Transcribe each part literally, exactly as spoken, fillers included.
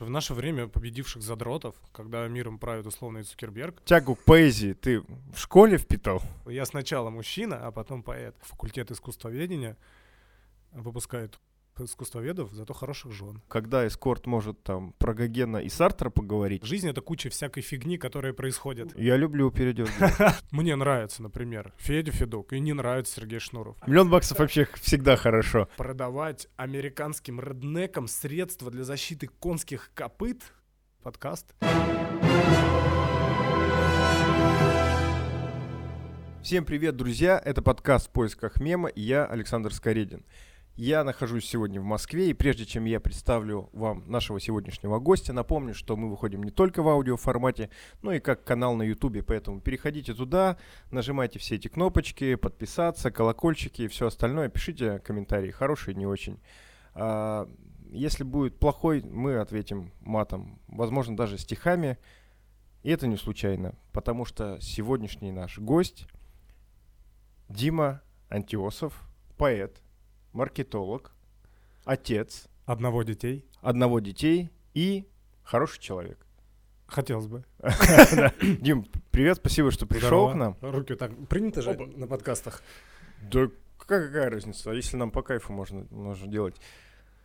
В наше время победивших задротов, когда миром правит условный Цукерберг. Тягу к поэзии ты в школе впитал? Я сначала мужчина, а потом поэт. Факультет искусствоведения выпускает искусствоведов, зато хороших жен. Когда эскорт может там про Гогена и Сартра поговорить? Жизнь — это куча всякой фигни, которая происходит. Я люблю Передёжный. Мне нравится, например, Федя Федук, и не нравится Сергей Шнуров. Миллион баксов вообще всегда хорошо. Продавать американским реднекам средства для защиты конских копыт. Подкаст. Всем привет, друзья. Это подкаст «В поисках мема», и я, Александр Скоредин. Я нахожусь сегодня в Москве, и прежде чем я представлю вам нашего сегодняшнего гостя, напомню, что мы выходим не только в аудиоформате, но и как канал на Ютубе, поэтому переходите туда, нажимайте все эти кнопочки, подписаться, колокольчики и все остальное, пишите комментарии, хорошие, не очень. А если будет плохой, мы ответим матом, возможно, даже стихами, и это не случайно, потому что сегодняшний наш гость Дима Антиосов, поэт, маркетолог, отец. Одного детей. Одного детей и хороший человек. Хотелось бы. Дим, привет, спасибо, что пришел к нам. Руки так принято же на подкастах. Да какая разница, если нам по кайфу можно делать.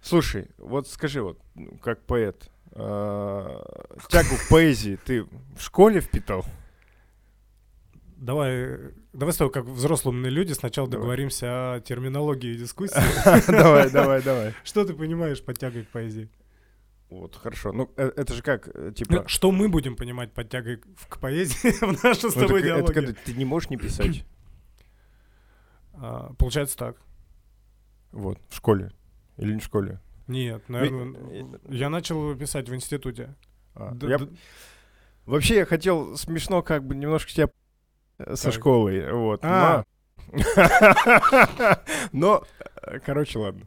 Слушай, вот скажи, вот как поэт, тягу к поэзии ты в школе впитал? Давай, давай с тобой, как взрослые люди, сначала давай. Договоримся о терминологии дискуссии. Давай, давай, давай. Что ты понимаешь под тягой к поэзии? Вот, хорошо. Ну, это же как, типа... Что мы будем понимать под тягой к поэзии в нашей с тобой диалоге? Это когда ты не можешь не писать. Получается так. Вот, в школе или не в школе? Нет, наверное, я начал писать в институте. Вообще я хотел смешно как бы немножко тебя... Со так. школой, вот. А. Но, короче, ладно.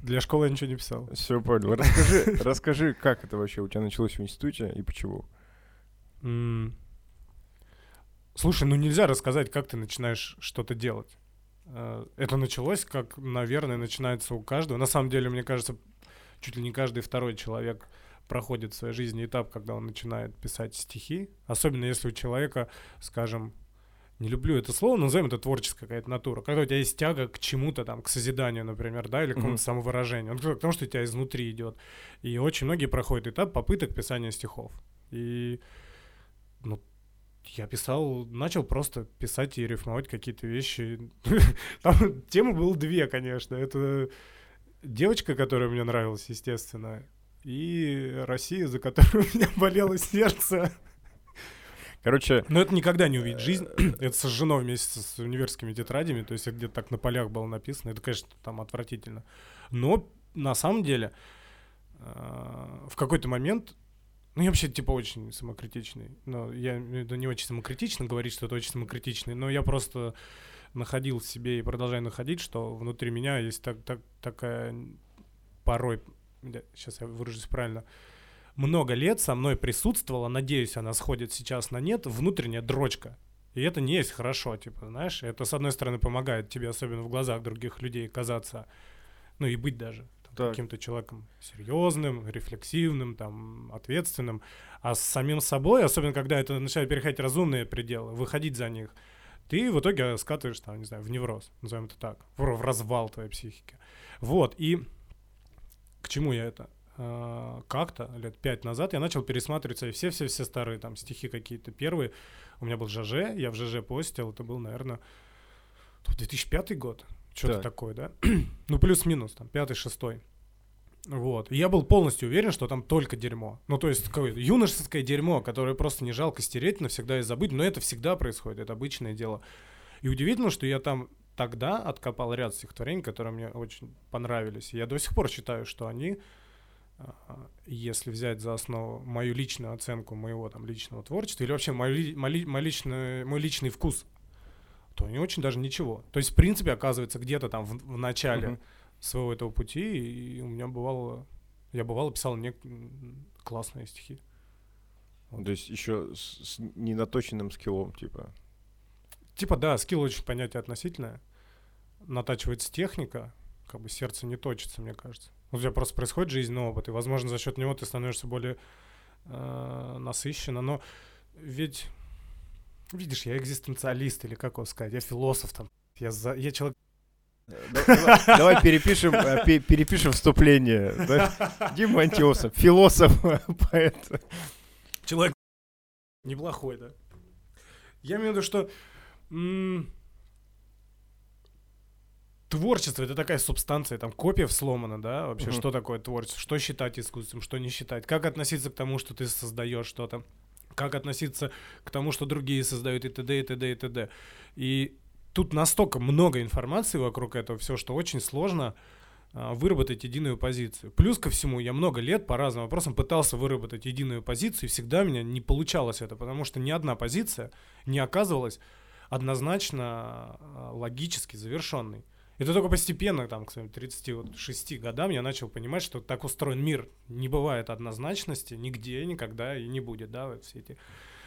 Для школы я ничего не писал. Все понял. Расскажи, расскажи, как это вообще у тебя началось в институте и почему? Mm. Слушай, ну нельзя рассказать, как ты начинаешь что-то делать. Это началось, как, наверное, начинается у каждого. На самом деле, мне кажется, чуть ли не каждый второй человек проходит в своей жизни этап, когда он начинает писать стихи, особенно если у человека, скажем, не люблю это слово, но назовем это творческая какая-то натура, когда у тебя есть тяга к чему-то, там, к созиданию, например, да, или к какому-то mm-hmm. самовыражению, к тому, что у тебя изнутри идет. И очень многие проходят этап попыток писания стихов. И, ну, я писал, начал просто писать и рифмовать какие-то вещи. Там темы было две, конечно. Это девочка, которая мне нравилась, естественно, и Россия, за которую у меня болело сердце. Короче... Но это никогда не увидит жизнь. Это сожжено вместе с универскими тетрадями. То есть это где-то так на полях было написано. Это, конечно, там отвратительно. Но на самом деле в какой-то момент... Ну, я вообще, типа, очень самокритичный. Но я это не очень самокритично говорить, что это очень самокритичный. Но я просто находил в себе и продолжаю находить, что внутри меня есть так, так, такая порой... Сейчас я выражусь правильно. Много лет со мной присутствовала, надеюсь, она сходит сейчас на нет, внутренняя дрочка. И это не есть хорошо, типа, знаешь. Это, с одной стороны, помогает тебе, особенно в глазах других людей, казаться, ну и быть даже там, каким-то человеком серьезным, рефлексивным, там, ответственным. А с самим собой, особенно когда это начинает переходить разумные пределы, выходить за них, ты в итоге скатываешь, там, не знаю, в невроз, назовем это так, в развал твоей психики. Вот, и... К чему я это? Как-то лет пять назад я начал пересматривать свои все-все-все старые там стихи какие-то первые. У меня был ЖЖ, я в ЖЖ постил, это был, наверное, две тысячи пятый год, что-то да. такое, да? Ну, плюс-минус, там, пятый-шестой. Вот. И я был полностью уверен, что там только дерьмо. Ну, то есть какое-то юношеское дерьмо, которое просто не жалко стереть навсегда и забыть, но это всегда происходит, это обычное дело. И удивительно, что я там... Тогда откопал ряд стихотворений, которые мне очень понравились. Я до сих пор считаю, что они, если взять за основу мою личную оценку моего там личного творчества или вообще мой, мой, мой, личный, мой личный вкус, то они очень даже ничего. То есть, в принципе, оказывается, где-то там в, в начале uh-huh. своего этого пути, и у меня бывало, я бывало писал не классные стихи. Вот. То есть еще с, с ненаточенным скиллом, типа... Типа, да, скилл очень понятие относительное. Натачивается техника, как бы сердце не точится, мне кажется. У тебя просто происходит жизненный опыт, и, возможно, за счет него ты становишься более э, насыщенно. Но ведь, видишь, я экзистенциалист, или как его сказать, я философ там, я, за, я человек... Давай перепишем, перепишем вступление. Дима Антиосов, философ, поэт. Человек неплохой, да? Я имею в виду, что м- творчество — это такая субстанция, там копия сломана, да, вообще, угу. Что такое творчество, что считать искусством, что не считать, как относиться к тому, что ты создаешь что-то, как относиться к тому, что другие создают, и т.д., и т.д., и т.д. И тут настолько много информации вокруг этого, все, что очень сложно а, выработать единую позицию. Плюс ко всему, я много лет по разным вопросам пытался выработать единую позицию, и всегда у меня не получалось это, потому что ни одна позиция не оказывалась однозначно а, логически завершенной. Это только постепенно, там, к своим тридцати шести годам я начал понимать, что так устроен мир. Не бывает однозначности нигде, никогда и не будет, да, вот все эти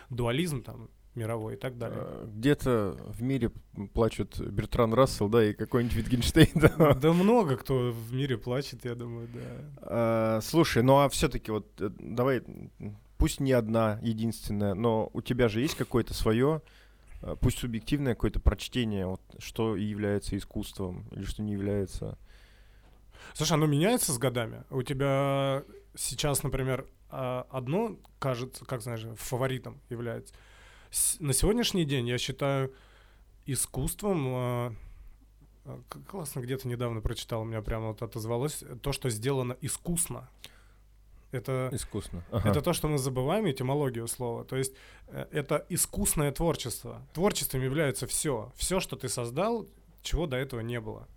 дуализм там мировой и так далее. Где-то в мире плачут Бертран Рассел, да, и какой-нибудь Витгенштейн. Да, да много кто в мире плачет, я думаю, да. А, слушай, ну а все-таки вот давай, пусть не одна единственная, но у тебя же есть какое-то свое, пусть субъективное какое-то прочтение, вот, что является искусством или что не является. Слушай, оно меняется с годами? У тебя сейчас, например, одно, кажется, как знаешь, фаворитом является. На сегодняшний день я считаю искусством, классно, где-то недавно прочитал, у меня прямо вот отозвалось, то, что сделано искусно. Это, искусно. Ага. Это то, что мы забываем, этимологию слова. То есть это искусное творчество. Творчеством является все. Все, что ты создал, чего до этого не было.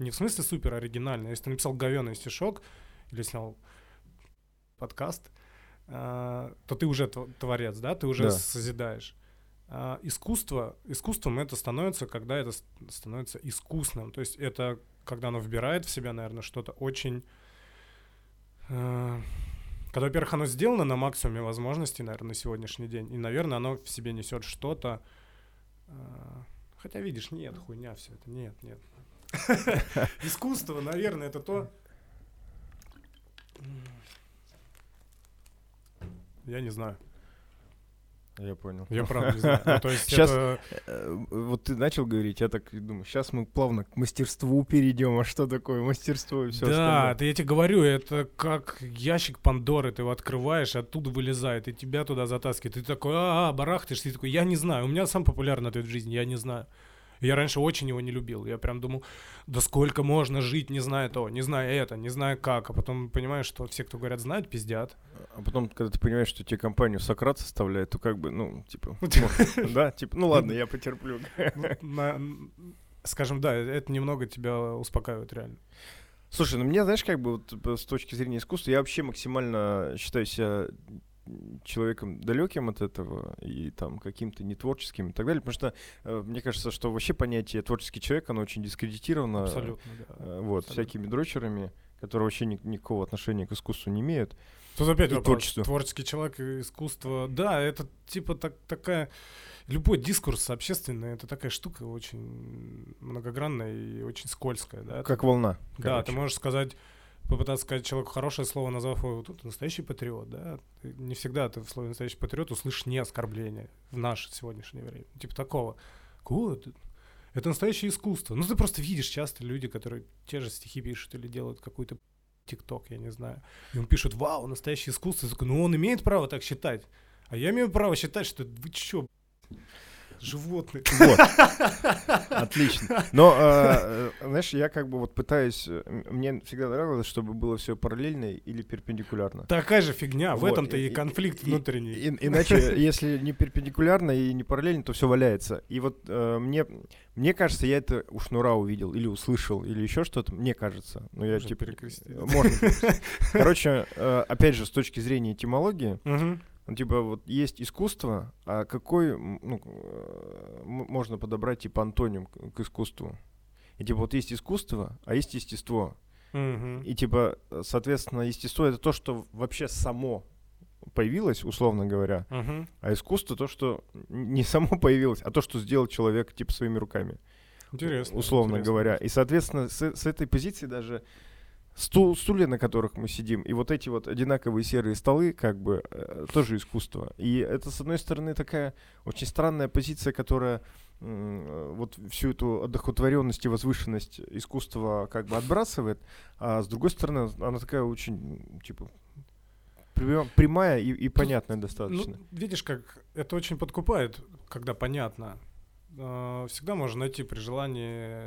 Не в смысле супер оригинально. Если ты написал говёный стишок или снял подкаст, то ты уже творец, да? Ты уже да. созидаешь. Искусство, искусством это становится, когда это становится искусным. То есть это когда оно вбирает в себя, наверное, что-то очень... Когда, во-первых, оно сделано на максимуме возможностей, наверное, на сегодняшний день. И, наверное, оно в себе несет что-то. Хотя, видишь, нет, хуйня все это. Нет, нет. Искусство, наверное, это то. Я не знаю. Я понял. Я правда не знаю. Ну, то есть сейчас, это... вот ты начал говорить, я так думаю, сейчас мы плавно к мастерству перейдем, а что такое мастерство и все остальное. Да, ты, я тебе говорю, это как ящик Пандоры, ты его открываешь, оттуда вылезает, и тебя туда затаскивает. Ты такой, а-а-а, барахтаешься, ты такой, я не знаю. У меня самый популярный ответ в жизни, я не знаю. Я раньше очень его не любил, я прям думал, да сколько можно жить, не зная то, не зная это, не зная как, а потом понимаешь, что все, кто говорят, знают, пиздят. А потом, когда ты понимаешь, что тебе компанию Сократ составляет, то как бы, ну, типа, да, типа, ну ладно, я потерплю. Скажем, да, это немного тебя успокаивает реально. Слушай, ну мне, знаешь, как бы вот с точки зрения искусства, я вообще максимально считаю себя человеком далеким от этого и там каким-то нетворческим и так далее, потому что э, мне кажется, что вообще понятие творческий человек, оно очень дискредитировано э, да, вот, всякими дрочерами, которые вообще ни- никакого отношения к искусству не имеют. Тут опять вопрос, творчеству. Творческий человек и искусство, да, это типа так, такая, любой дискурс общественный, это такая штука очень многогранная и очень скользкая. Да? Как это, волна. Да, короче. Ты можешь сказать попытаться сказать человеку хорошее слово, назвав его тут настоящий патриот, да? Ты не всегда ты в слове настоящий патриот услышишь не оскорбление в наше сегодняшнее время. Типа такого. Вот. Это настоящее искусство. Ну, ты просто видишь часто люди, которые те же стихи пишут или делают какую-то тикток, я не знаю. И им пишут, вау, настоящее искусство. Такой, ну, он имеет право так считать. А я имею право считать, что вы чё, блядь? Животных. Вот. Отлично. Но, э, знаешь, я как бы вот пытаюсь... Мне всегда нравилось, чтобы было все параллельно или перпендикулярно. Такая же фигня. Вот. В этом-то и, и конфликт и, внутренний. И, и, иначе, если не перпендикулярно и не параллельно, то все валяется. И вот э, мне, мне кажется, я это у Шнура увидел или услышал, или еще что-то. Мне кажется. Но я, можно типа, перекрестить. Можно. Короче, э, опять же, с точки зрения этимологии, угу. Ну, типа, вот есть искусство, а какой, ну, можно подобрать, типа, антоним к искусству? И, типа, вот есть искусство, а есть естество. Mm-hmm. И, типа, соответственно, естество — это то, что вообще само появилось, условно говоря, mm-hmm. а искусство — то, что не само появилось, а то, что сделал человек, типа, своими руками. Интересно. Условно интересно. Говоря. И, соответственно, с, с этой позиции даже... Стул, стулья, на которых мы сидим, и вот эти вот одинаковые серые столы, как бы, э, тоже искусство. И это, с одной стороны, такая очень странная позиция, которая э, вот всю эту одухотворенность и возвышенность искусства как бы отбрасывает, а с другой стороны, она такая очень, типа, прямая и, и понятная. Тут, достаточно. Ну, видишь, как это очень подкупает, когда понятно. Э, всегда можно найти при желании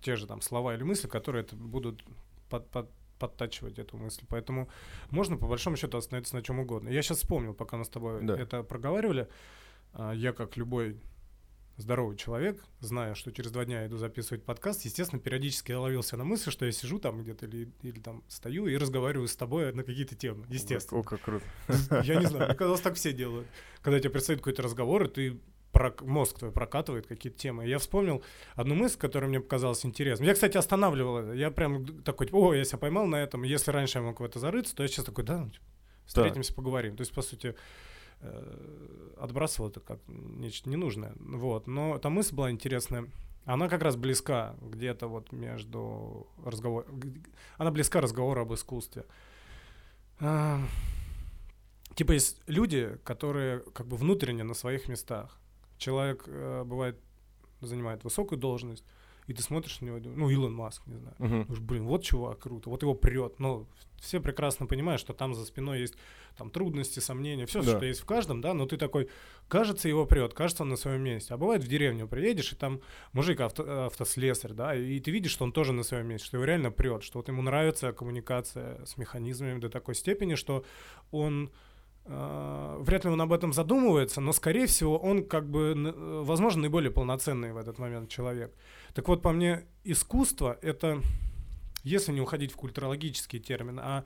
те же там слова или мысли, которые это будут... Под, под, подтачивать эту мысль. Поэтому можно, по большому счету, остановиться на чем угодно. Я сейчас вспомнил, пока мы с тобой да. это проговаривали. Я, как любой здоровый человек, зная, что через два дня я иду записывать подкаст, естественно, периодически я ловился на мысли, что я сижу там где-то или, или там стою и разговариваю с тобой на какие-то темы. Естественно. О, как круто. Я не знаю, мне казалось, так все делают. Когда тебе предстоит какой-то разговор, и ты... мозг твой прокатывает какие-то темы. Я вспомнил одну мысль, которая мне показалась интересной. Я, кстати, останавливал это. Я прям такой, о, я себя поймал на этом. Если раньше я мог в это зарыться, то я сейчас такой, да, встретимся, да. поговорим. То есть, по сути, отбрасывал это как нечто ненужное. Вот. Но эта мысль была интересная. Она как раз близка где-то вот между разговором... Она близка разговору об искусстве. Типа есть люди, которые как бы внутренне на своих местах. Человек, э, бывает, занимает высокую должность, и ты смотришь на него, ну, Илон Маск, не знаю. Uh-huh. Уж, блин, вот чувак, круто, вот его прет. Но все прекрасно понимают, что там за спиной есть там трудности, сомнения, все, да. что есть в каждом, да, но ты такой, кажется, его прет, кажется, он на своем месте. А бывает, в деревню приедешь, и там мужик авто, автослесарь, да, и ты видишь, что он тоже на своем месте, что его реально прет, что вот ему нравится коммуникация с механизмами до такой степени, что он... Вряд ли он об этом задумывается, но, скорее всего, он, как бы, возможно, наиболее полноценный в этот момент человек. Так вот, по мне, искусство — это, если не уходить в культурологические термины, а,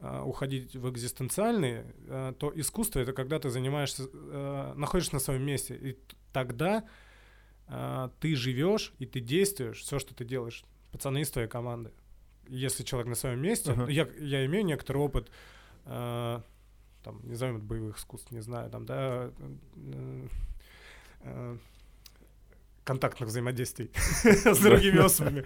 а уходить в экзистенциальные, а, то искусство — это когда ты занимаешься, а, находишься на своем месте, и тогда а, ты живешь и ты действуешь, все, что ты делаешь, пацаны из твоей команды. Если человек на своем месте, uh-huh. я, я имею некоторый опыт... А, там, не знаю, боевых искусств, не знаю, там, да, э, э, контактных взаимодействий с другими особами.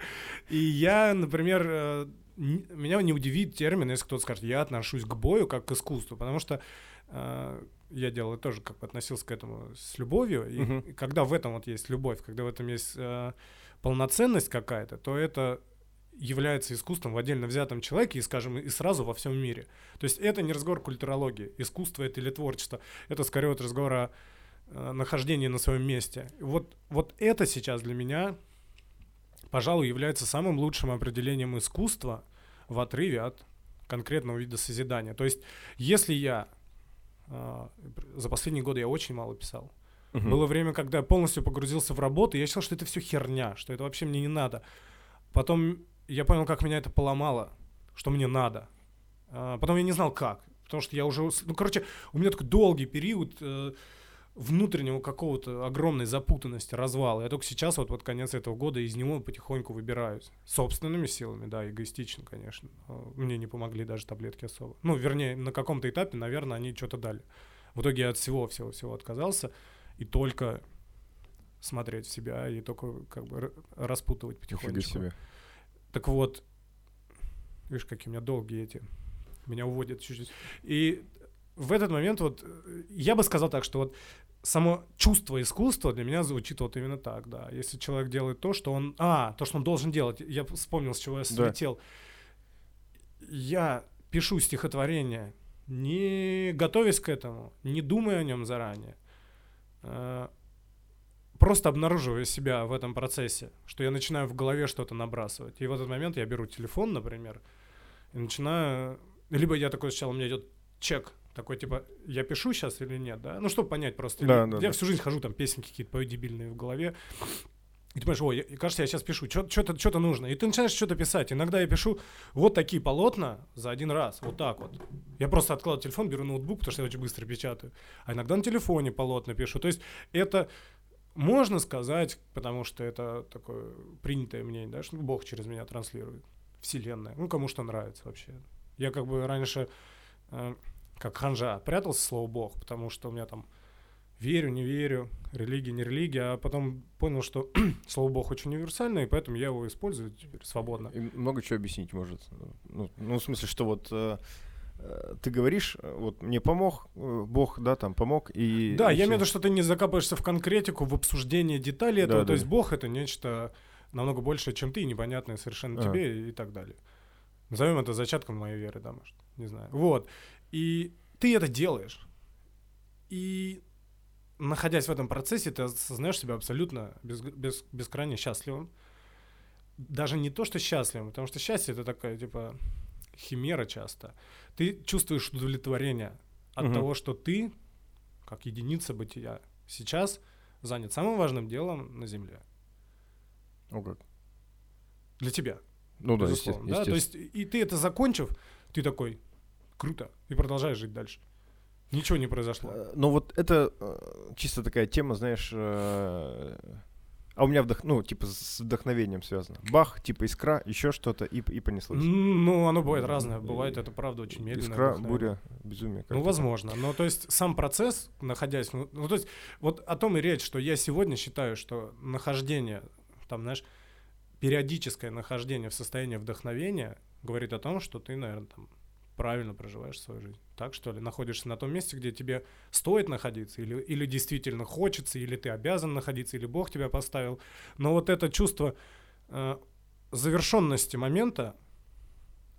И я, например, э, не, меня не удивит термин, если кто-то скажет, я отношусь к бою как к искусству, потому что э, я делал тоже, как бы относился к этому с любовью, и, uh-huh. и когда в этом вот есть любовь, когда в этом есть э, полноценность какая-то, то это... является искусством в отдельно взятом человеке и, скажем, и сразу во всем мире. То есть это не разговор культурологии, искусство это или творчество. Это скорее вот разговор о э, нахождении на своем месте. Вот, вот это сейчас для меня, пожалуй, является самым лучшим определением искусства в отрыве от конкретного вида созидания. То есть если я... Э, за последние годы я очень мало писал. Угу. Было время, когда я полностью погрузился в работу, и я считал, что это все херня, что это вообще мне не надо. Потом... я понял, как меня это поломало, что мне надо. Потом я не знал, как. Потому что я уже... Ну, короче, у меня такой долгий период внутреннего какого-то огромной запутанности, развала. Я только сейчас, вот под конец этого года, из него потихоньку выбираюсь. Собственными силами, да, эгоистично, конечно. Мне не помогли даже таблетки особо. Ну, вернее, на каком-то этапе, наверное, они что-то дали. В итоге я от всего-всего-всего отказался. И только смотреть в себя, и только как бы распутывать потихонечку. Так вот, видишь, какие у меня долгие эти, меня уводят чуть-чуть. И в этот момент вот, я бы сказал так, что вот само чувство искусства для меня звучит вот именно так, да. Если человек делает то, что он, а, то, что он должен делать, я вспомнил, с чего я слетел. Да. Я пишу стихотворение, не готовясь к этому, не думая о нем заранее. Просто обнаруживаю себя в этом процессе, что я начинаю в голове что-то набрасывать. И в этот момент я беру телефон, например, и начинаю... Либо я такой сначала, у меня идет чек, такой типа, я пишу сейчас или нет, да? Ну, чтобы понять просто. Да, да, я да. всю жизнь хожу, там, песенки какие-то пою дебильные в голове. И ты понимаешь, ой, кажется, я сейчас пишу, что-то, что-то нужно. И ты начинаешь что-то писать. Иногда я пишу вот такие полотна за один раз, вот так вот. Я просто откладываю телефон, беру ноутбук, потому что я очень быстро печатаю. А иногда на телефоне полотна пишу. То есть это... Можно сказать, потому что это такое принятое мнение, да, что Бог через меня транслирует, вселенная, ну, кому что нравится вообще. Я как бы раньше, э, как ханжа, прятался в слово «Бог», потому что у меня там верю, не верю, религия, не религия, а потом понял, что слово Бог очень универсальное, и поэтому я его использую теперь свободно. И много чего объяснить может. Ну, ну в смысле, что вот э, ты говоришь, вот мне помог, э, Бог, да, там помог, и... Да, и я имею в виду, что ты не закапываешься в конкретику, в обсуждение деталей этого, да, то да. есть Бог — это нечто намного большее, чем ты, и непонятное совершенно а. тебе и так далее. Назовем это зачатком моей веры, да, может, не знаю. Вот, и ты это делаешь, и... находясь в этом процессе, ты осознаешь себя абсолютно без, без, бескрайне счастливым. Даже не то, что счастливым, потому что счастье — это такая, типа, химера часто. Ты чувствуешь удовлетворение от угу. того, что ты, как единица бытия, сейчас занят самым важным делом на Земле. О как. Для тебя. Ну да, естественно. Да? То есть, и ты это закончив, ты такой, круто, и продолжаешь жить дальше. Ничего не произошло. Но вот это чисто такая тема, знаешь, а у меня вдох... ну, типа с вдохновением связано. Бах, типа искра, еще что-то, и, и понеслось. Ну, оно бывает разное. Бывает, это правда очень медленно. Искра, буря, безумие. Как-то. Ну, возможно. Но то есть сам процесс, находясь... Ну, то есть вот о том и речь, что я сегодня считаю, что нахождение, там, знаешь, периодическое нахождение в состоянии вдохновения говорит о том, что ты, наверное, там... правильно проживаешь свою жизнь. Так, что ли? Находишься на том месте, где тебе стоит находиться, или, или действительно хочется, или ты обязан находиться, или Бог тебя поставил. Но вот это чувство э, завершенности момента,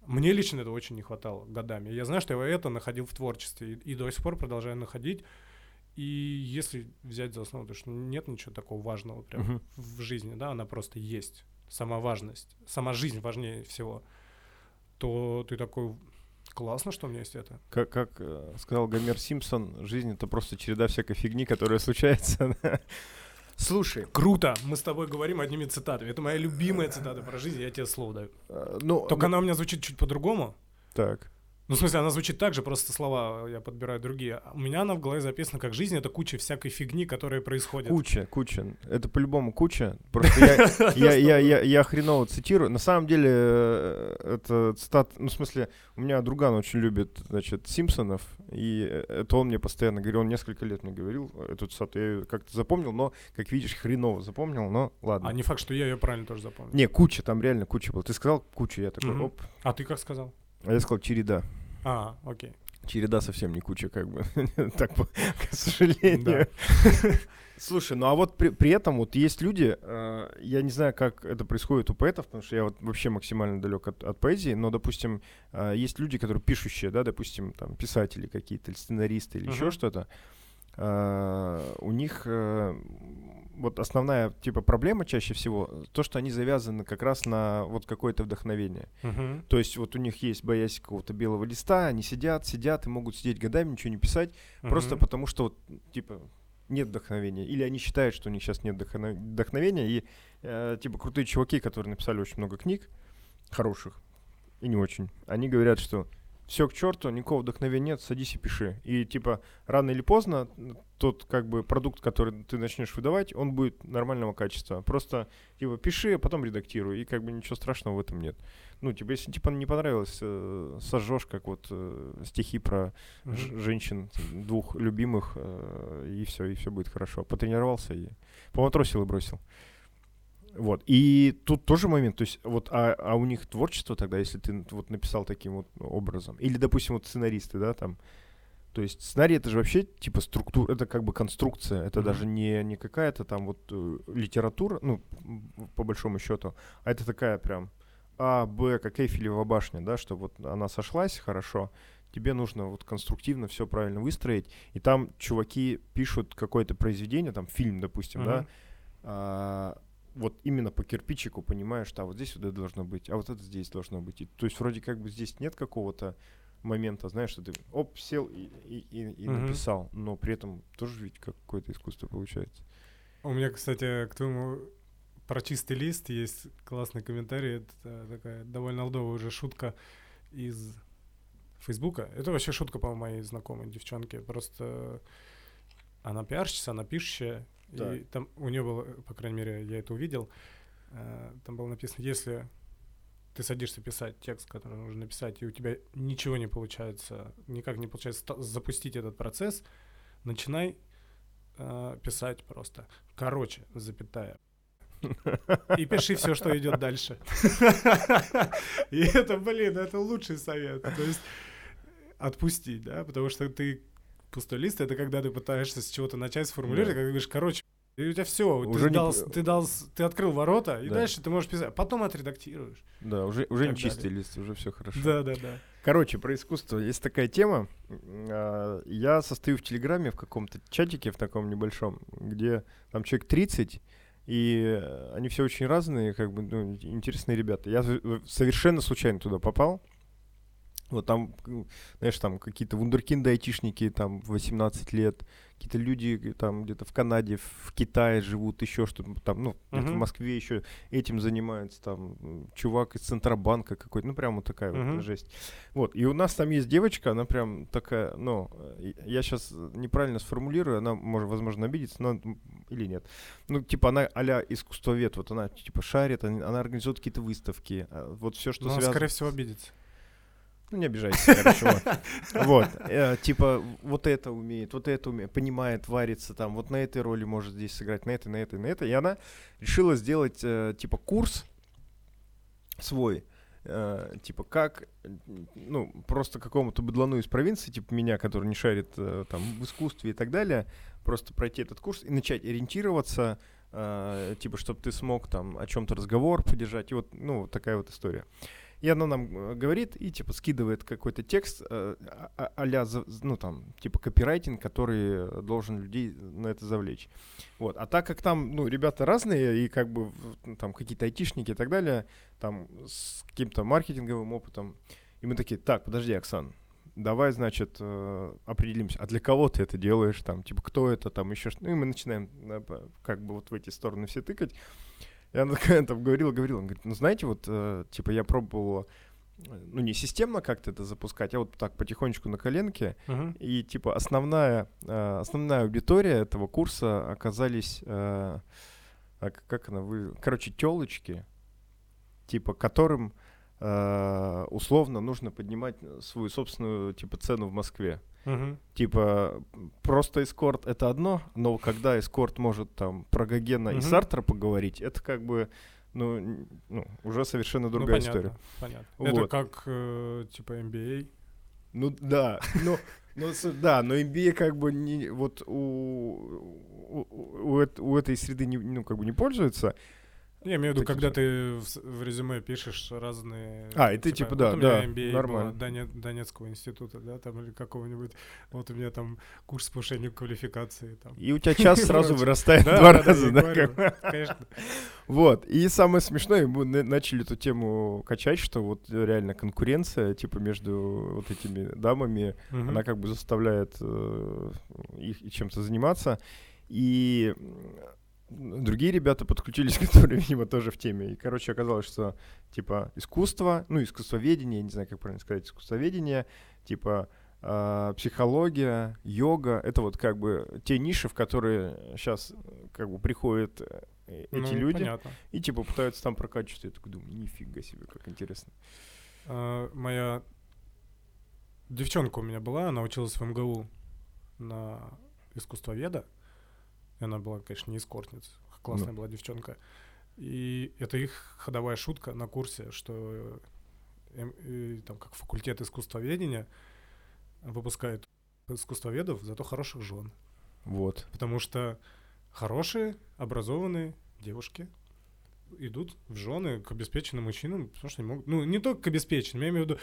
мне лично этого очень не хватало годами. Я знаю, что я это находил в творчестве, и, и до сих пор продолжаю находить. И если взять за основу, то что нет ничего такого важного прям [S2] Uh-huh. [S1] В жизни, да, она просто есть. Сама важность, сама жизнь важнее всего. То ты такой... Классно, что у меня есть это. Как, как э, сказал Гомер Симпсон, жизнь — это просто череда всякой фигни, которая случается. Слушай. Круто. Мы с тобой говорим одними цитатами. Это моя любимая цитата про жизнь, я тебе слово даю. Ну, Только ну... она у меня звучит чуть по-другому. Так. Ну, в смысле, она звучит так же, просто слова я подбираю другие. У меня она в голове записана как «жизнь — это куча всякой фигни, которая происходит». Куча, куча. Это по-любому куча. Просто я хреново цитирую. На самом деле, это цитата... Ну, в смысле, у меня друган очень любит, значит, Симпсонов, и это он мне постоянно говорил, он несколько лет мне говорил эту цитату. Я ее как-то запомнил, но, как видишь, хреново запомнил, но ладно. А не факт, что я ее правильно тоже запомнил. Не, куча, там реально куча была. Ты сказал куча, я такой, оп. А ты как сказал? А я сказал череда. А, окей. Череда совсем не куча, как бы. Так, к сожалению. Слушай, ну а вот при, при этом вот есть люди, э, я не знаю, как это происходит у поэтов, потому что я вот вообще максимально далек от, от поэзии, но, допустим, э, есть люди, которые пишущие, да, допустим, там писатели какие-то, или сценаристы, или uh-huh. еще что-то. Э, у них э, вот основная типа проблема чаще всего то, что они завязаны как раз на вот какое-то вдохновение. Uh-huh. То есть вот у них есть боязнь какого-то белого листа, они сидят, сидят и могут сидеть годами, ничего не писать, uh-huh. просто потому что вот, типа нет вдохновения. Или они считают, что у них сейчас нет вдохновения. И э, типа крутые чуваки, которые написали очень много книг, хороших и не очень, они говорят, что все к черту, никакого вдохновения нет, садись и пиши. И типа рано или поздно тот как бы продукт, который ты начнешь выдавать, он будет нормального качества. Просто типа пиши, а потом редактируй, и как бы ничего страшного в этом нет. Ну тебе если типа не понравилось, э, сожжешь как вот э, стихи про mm-hmm. ж- женщин двух любимых э, и все, и все будет хорошо. Потренировался и поматросил и бросил. Вот. И тут тоже момент, то есть вот, а, а у них творчество тогда, если ты вот написал таким вот образом, или, допустим, вот сценаристы, да, там, то есть сценарий — это же вообще, типа, структура, это как бы конструкция, это mm-hmm. даже не, не какая-то там вот э, литература, ну, по большому счету, а это такая прям А, Б, как Эйфелева башня, да, что вот она сошлась хорошо, тебе нужно вот конструктивно все правильно выстроить, и там чуваки пишут какое-то произведение, там, фильм, допустим, mm-hmm. да, а, вот именно по кирпичику понимаешь, что а вот здесь вот это должно быть, а вот это здесь должно быть. И, то есть вроде как бы здесь нет какого-то момента, знаешь, что ты оп, сел и, и, и, и угу. написал, но при этом тоже ведь какое-то искусство получается. У меня, кстати, к твоему про чистый лист есть классный комментарий, это такая довольно олдовая уже шутка из Фейсбука. Это вообще шутка, по-моему, моей знакомой девчонки, просто она пиарщица, она пишущая. И да. там у нее было, по крайней мере, я это увидел, э, там было написано, если ты садишься писать текст, который нужно написать, и у тебя ничего не получается, никак не получается ста- запустить этот процесс, начинай э, писать просто. Короче, запятая. И пиши все, что идет дальше. И это, блин, это лучший совет. То есть отпустить, да, потому что ты пустой лист, это когда ты пытаешься с чего-то начать сформулировать, когда ты говоришь, короче, и у тебя все, ты, не... дал, ты, дал, ты открыл ворота, и да. дальше ты можешь писать. Потом отредактируешь. Да, уже, уже не чистый далее. Лист, уже все хорошо. Да, да, да. Короче, про искусство. Есть такая тема. Я состою в Телеграме в каком-то чатике, в таком небольшом, где там человек тридцать, и они все очень разные, как бы, ну, интересные ребята. Я совершенно случайно туда попал. Вот там, знаешь, там какие-то вундеркинды-айтишники, там, восемнадцать лет, какие-то люди там где-то в Канаде, в Китае живут, еще что-то там, ну, uh-huh. в Москве еще этим занимается, там, чувак из Центробанка какой-то, ну, прям вот такая uh-huh. вот жесть. Вот, и у нас там есть девочка, она прям такая, ну, я сейчас неправильно сформулирую, она, может, возможно, обидится, но или нет. Ну, типа, она а-ля искусствовед, вот она, типа, шарит, она организует какие-то выставки, вот все, что связано... Она, скорее всего, обидится. Ну, не обижайся, хорошо. Вот, э, типа, вот это умеет, вот это умеет, понимает, варится там, вот на этой роли может здесь сыграть, на этой, на этой, на этой. И она решила сделать, э, типа, курс свой, э, типа, как, ну, просто какому-то быдлану из провинции, типа меня, который не шарит э, там в искусстве и так далее, просто пройти этот курс и начать ориентироваться, э, типа, чтобы ты смог там о чем-то разговор поддержать. И вот, ну, такая вот история. И она нам говорит и, типа, скидывает какой-то текст а- а- а-ля, ну, там, типа, копирайтинг, который должен людей на это завлечь. Вот. А так как там, ну, ребята разные и, как бы, там, какие-то айтишники и так далее, там, с каким-то маркетинговым опытом, и мы такие, так, подожди, Оксан, давай, значит, определимся, а для кого ты это делаешь, там, типа, кто это, там, еще что-то. Ну, и мы начинаем, как бы, вот в эти стороны все тыкать. И она такая там говорила-говорила, он говорит, ну, знаете, вот, э, типа, я пробовала, ну, не системно как-то это запускать, а вот так потихонечку на коленке, uh-huh. и, типа, основная, э, основная аудитория этого курса оказались, э, а, как она, вы, короче, тёлочки, типа, которым э, условно нужно поднимать свою собственную, типа, цену в Москве. Uh-huh. Типа, просто эскорт — это одно, но когда эскорт может там про Гогена uh-huh. и Сартра поговорить, это как бы, ну, ну уже совершенно другая, ну, понятно, история. Понятно. Вот. Это как, э, типа, эм би эй? Ну да, но, но, да, но эм би эй как бы не, вот у, у, у, у этой среды не, ну, как бы не пользуется. Я имею в виду, когда же. Ты в, в резюме пишешь разные... А, и ты типа, типа да, вот да, нормально. Донец, Донецкого института, да, там, или какого-нибудь, вот у меня там курс повышению квалификации. Там. И у тебя час сразу вырастает два раза, да? Конечно. Вот, и самое смешное, мы начали эту тему качать, что вот реально конкуренция, типа, между вот этими дамами, она как бы заставляет их чем-то заниматься, и... Другие ребята подключились, которые, видимо, тоже в теме. И, короче, оказалось, что, типа, искусство, ну, искусствоведение, я не знаю, как правильно сказать, искусствоведение, типа, э, психология, йога, это вот как бы те ниши, в которые сейчас как бы приходят эти ну, люди. Понятно. И, типа, пытаются там прокачиваться. Я такой думаю, нифига себе, как интересно. А, моя девчонка у меня была, она училась в эм гэ у на искусствоведа. Она была, конечно, не эскортница, классная да. была девчонка. И это их ходовая шутка на курсе, что и, и, там как факультет искусствоведения выпускает искусствоведов, зато хороших жен. Вот. Потому что хорошие, образованные девушки идут в жены к обеспеченным мужчинам, потому что не могут... Ну, не только к обеспеченным, я имею в виду...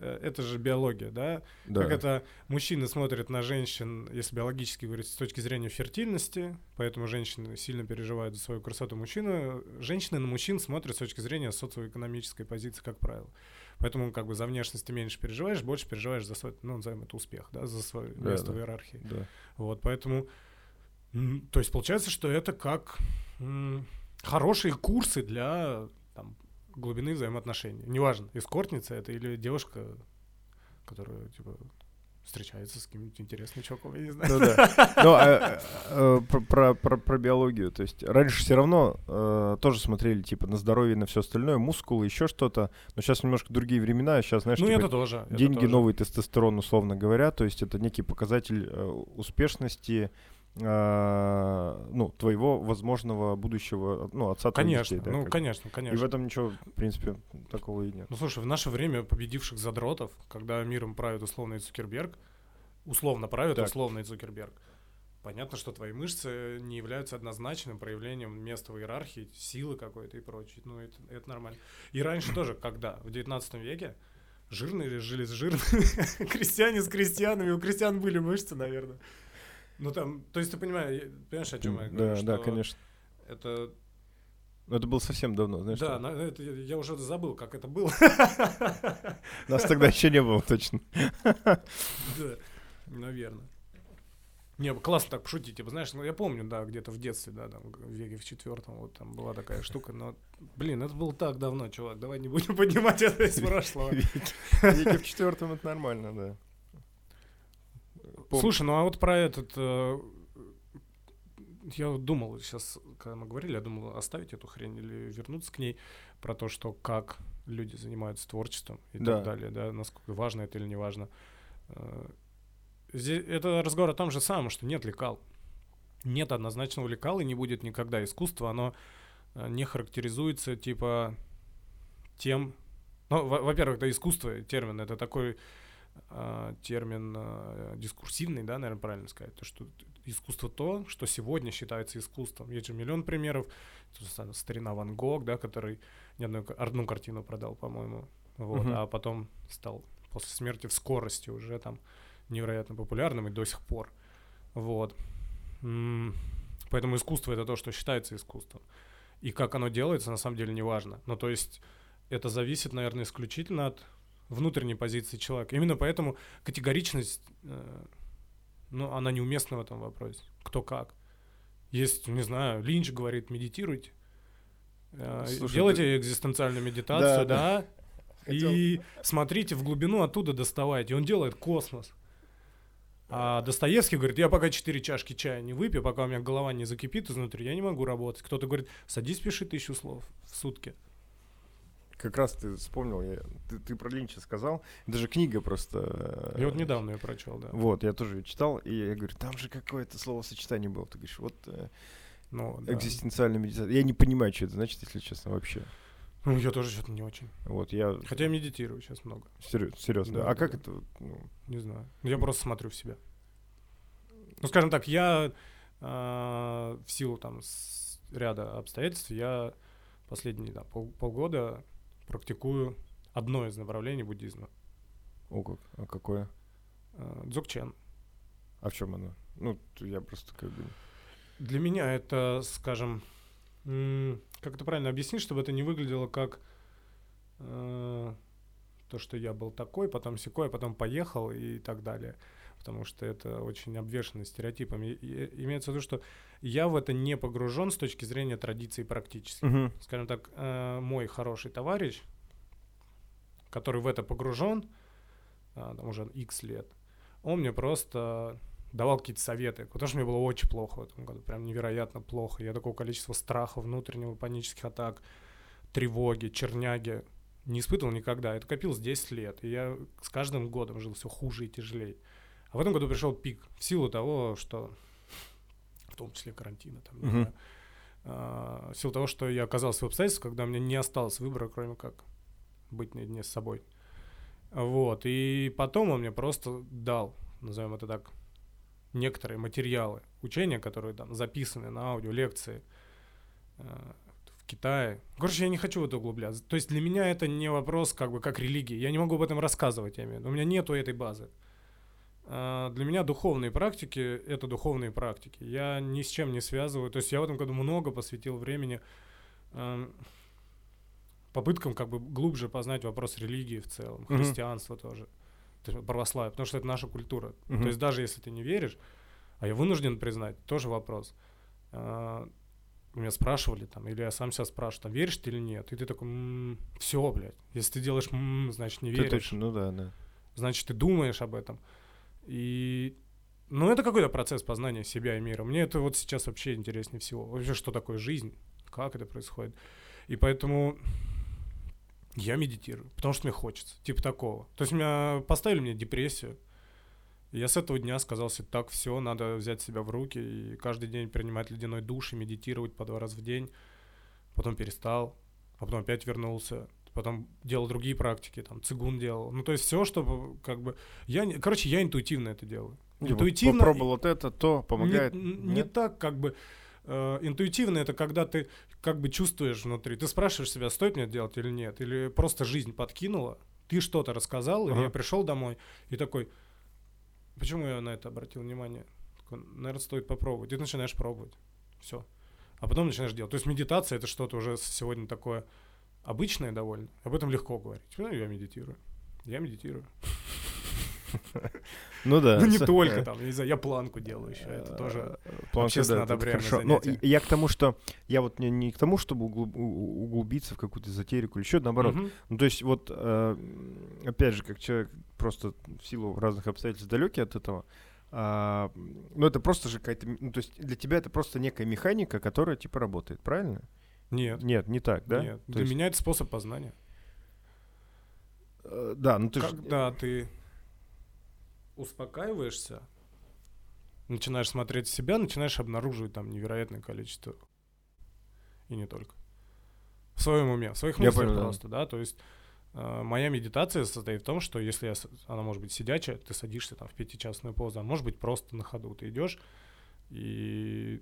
Это же биология, да? да? Как это мужчины смотрят на женщин, если биологически говорить, с точки зрения фертильности, поэтому женщины сильно переживают за свою красоту мужчину. Женщины на мужчин смотрят с точки зрения социоэкономической позиции, как правило. Поэтому как бы за внешность ты меньше переживаешь, больше переживаешь за свой, ну, назовем это успех, да, за свое да, место да. в иерархии. Да. Вот, поэтому, то есть получается, что это как м- хорошие курсы для... Там, глубины взаимоотношений. Неважно, эскортница это или девушка, которая, типа, встречается с каким-нибудь интересным чуваком, я не знаю. Ну да. Но, а, а, про, про, про биологию, то есть раньше все равно а, тоже смотрели, типа, на здоровье, на все остальное, мускулы, еще что-то, но сейчас немножко другие времена, сейчас, знаешь, ну, типа, это тоже, деньги, это тоже. Новый тестостерон, условно говоря, то есть это некий показатель а, успешности, э, ну, твоего возможного будущего, ну, отца твоих детей. Да, ну, конечно, конечно. И в этом ничего, в принципе, такого и нет. Ну, слушай, в наше время победивших задротов, когда миром правит условный Цукерберг, условно правит так. условный Цукерберг, понятно, что твои мышцы не являются однозначным проявлением места в иерархии, силы какой-то и прочее. Ну, это, это нормально. И раньше тоже, когда, в девятнадцатом веке, жирные жили с жирными, крестьяне с крестьянами, у крестьян были мышцы, наверное. Ну, там, то есть ты понимаешь, понимаешь, о чем я говорю? Да, что да, конечно. Это... это было совсем давно, знаешь? Да, на, это, я уже забыл, как это было. Нас тогда еще не было, точно. Да, наверное. Не, классно так пошутить, типа, знаешь, ну я помню, да, где-то в детстве, да, там, в веке в четвертом, вот там была такая штука, но, блин, это было так давно, чувак, давай не будем поднимать это из прошлого. Веке в четвертом это нормально, да. Помню. Слушай, ну а вот про этот, э, я вот думал, сейчас, когда мы говорили, я думал оставить эту хрень или вернуться к ней, про то, что как люди занимаются творчеством и да. так далее, да, насколько важно это или не важно. Здесь, это разговор о том же самом, что нет лекал. Нет однозначного лекала, и не будет никогда. Искусство, оно не характеризуется, типа, тем... Ну, во- во-первых, да, искусство, термин, это такой э, термин э, дискурсивный, да, наверное, правильно сказать, то, что искусство то, что сегодня считается искусством. Есть же миллион примеров. Старина Ван Гог, да, который ни одну, одну картину продал, по-моему, вот, uh-huh. а потом стал после смерти в скорости уже там невероятно популярным и до сих пор. Вот. Поэтому искусство — это то, что считается искусством. И как оно делается, на самом деле, не важно. Ну, то есть это зависит, наверное, исключительно от внутренней позиции человека. Именно поэтому категоричность, э, ну, она неуместна в этом вопросе. Кто как. Есть, не знаю, Линч говорит, медитируйте. Э, Слушай, делайте ты... экзистенциальную медитацию, да, да, и смотрите в глубину, оттуда доставайте. И он делает космос. А Достоевский говорит, я пока четыре чашки чая не выпью, пока у меня голова не закипит изнутри, я не могу работать. Кто-то говорит, садись, пиши тысячу слов в сутки. Как раз ты вспомнил, я, ты, ты про Линча сказал, это же книга просто... Я вот недавно ее прочел, да. Вот, я тоже ее читал, и я говорю, там же какое-то словосочетание было. Ты говоришь, вот ну, да. экзистенциальная медитация. Я не понимаю, что это значит, если честно, вообще. Ну, я тоже что-то не очень. Вот, я... Хотя я медитирую сейчас много. Серьезно? Серьезно. Да, а да, как да. это? Ну... Не знаю. Я просто смотрю в себя. Ну, скажем так, я э, в силу там ряда обстоятельств, я последние да, пол, полгода практикую одно из направлений буддизма. О, как? А какое? Э, Дзогчен. А в чем оно? Ну, я просто как бы... Для меня это, скажем... Как это правильно объяснить, чтобы это не выглядело как э, то, что я был такой, потом сякой, потом поехал и так далее. Потому что это очень обвешано стереотипами. И, и, имеется в виду, что я в это не погружен с точки зрения традиций практически. Uh-huh. Скажем так, э, мой хороший товарищ, который в это погружен, э, там уже X лет, он мне просто... давал какие-то советы, потому что мне было очень плохо в этом году, прям невероятно плохо. Я такого количества страха, внутреннего, панических атак, тревоги, черняги не испытывал никогда. Это копилось десять лет, и я с каждым годом жил все хуже и тяжелее. А в этом году пришел пик в силу того, что, в том числе карантина, там, mm-hmm. не знаю, а, в силу того, что я оказался в обстоятельствах, когда у меня не осталось выбора, кроме как быть наедине с собой. Вот, и потом он мне просто дал, назовем это так, некоторые материалы, учения, которые там записаны на аудио, лекции э, в Китае. Короче, я не хочу в это углубляться. То есть для меня это не вопрос как бы как религии. Я не могу об этом рассказывать, я имею в виду. У меня нету этой базы. Э, для меня духовные практики — это духовные практики. Я ни с чем не связываю. То есть я в этом году много посвятил времени э, попыткам как бы глубже познать вопрос религии в целом, mm-hmm. христианства тоже. Православие, потому что это наша культура. Uh-huh. То есть даже если ты не веришь, а я вынужден признать, тоже вопрос. А, меня спрашивали там, или я сам себя спрашиваю, там, веришь ты или нет? И ты такой, м-м, все, блядь. Если ты делаешь, м-м, значит не веришь. Ты точно, ну да, да. Значит ты думаешь об этом. И, ну это какой-то процесс познания себя и мира. Мне это вот сейчас вообще интереснее всего. Вообще, что такое жизнь? Как это происходит? И поэтому... Я медитирую, потому что мне хочется, типа такого. То есть меня поставили мне депрессию, Я с этого дня сказал себе: так, все, надо взять себя в руки и каждый день принимать ледяной душ и медитировать по два раза в день. Потом перестал, а потом опять вернулся. Потом делал другие практики, там, цигун делал. Ну, то есть все, чтобы как бы... Я, короче, я интуитивно это делаю. Интуитивно... Попробовал вот это, то помогает. Не, не так, как бы... Э, интуитивно это когда ты как бы чувствуешь внутри. Ты спрашиваешь себя, стоит мне это делать или нет. Или просто жизнь подкинула, ты что-то рассказал, ага. И я пришел домой и такой... Почему я на это обратил внимание? Такой, наверное, стоит попробовать. И ты начинаешь пробовать. Все. А потом начинаешь делать. То есть медитация — это что-то уже сегодня такое... обычное довольно. Об этом легко говорить. Ну, я медитирую. Я медитирую. Ну да. Ну не только там. Я планку делаю еще. Это тоже общественно одобряемое занятие. Я к тому, что... Я вот не к тому, чтобы углубиться в какую-то эзотерику или еще, наоборот. Ну то есть вот, опять же, как человек просто в силу разных обстоятельств далекий от этого, ну это просто же какая-то... Ну то есть для тебя это просто некая механика, которая типа работает, правильно? Нет. Нет, не так, да? Нет. Для есть... меня это способ познания. Э, да, ну ты же... Когда ж... ты успокаиваешься, начинаешь смотреть себя, начинаешь обнаруживать там невероятное количество. И не только. В своем уме, в своих мыслях просто, да. То есть э, моя медитация состоит в том, что если я, она может быть сидячая, ты садишься там в пятичасную позу, а может быть просто на ходу ты идешь и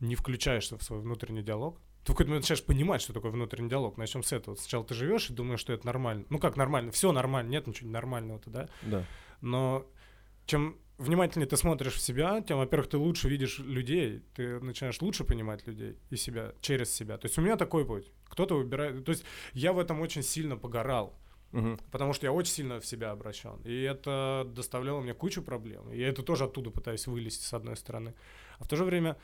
не включаешься в свой внутренний диалог. Ты в какой-то момент начинаешь понимать, что такое внутренний диалог. Начнем с этого. Сначала ты живешь и думаешь, что это нормально. Ну как нормально? Все нормально, нет ничего ненормального-то, да? Да. Но чем внимательнее ты смотришь в себя, тем, во-первых, ты лучше видишь людей, ты начинаешь лучше понимать людей и себя, через себя. То есть у меня такой путь. Кто-то выбирает... То есть я в этом очень сильно погорал, угу. Потому что я очень сильно в себя обращен. И это доставляло мне кучу проблем. И я это тоже оттуда пытаюсь вылезти, с одной стороны. А в то же время...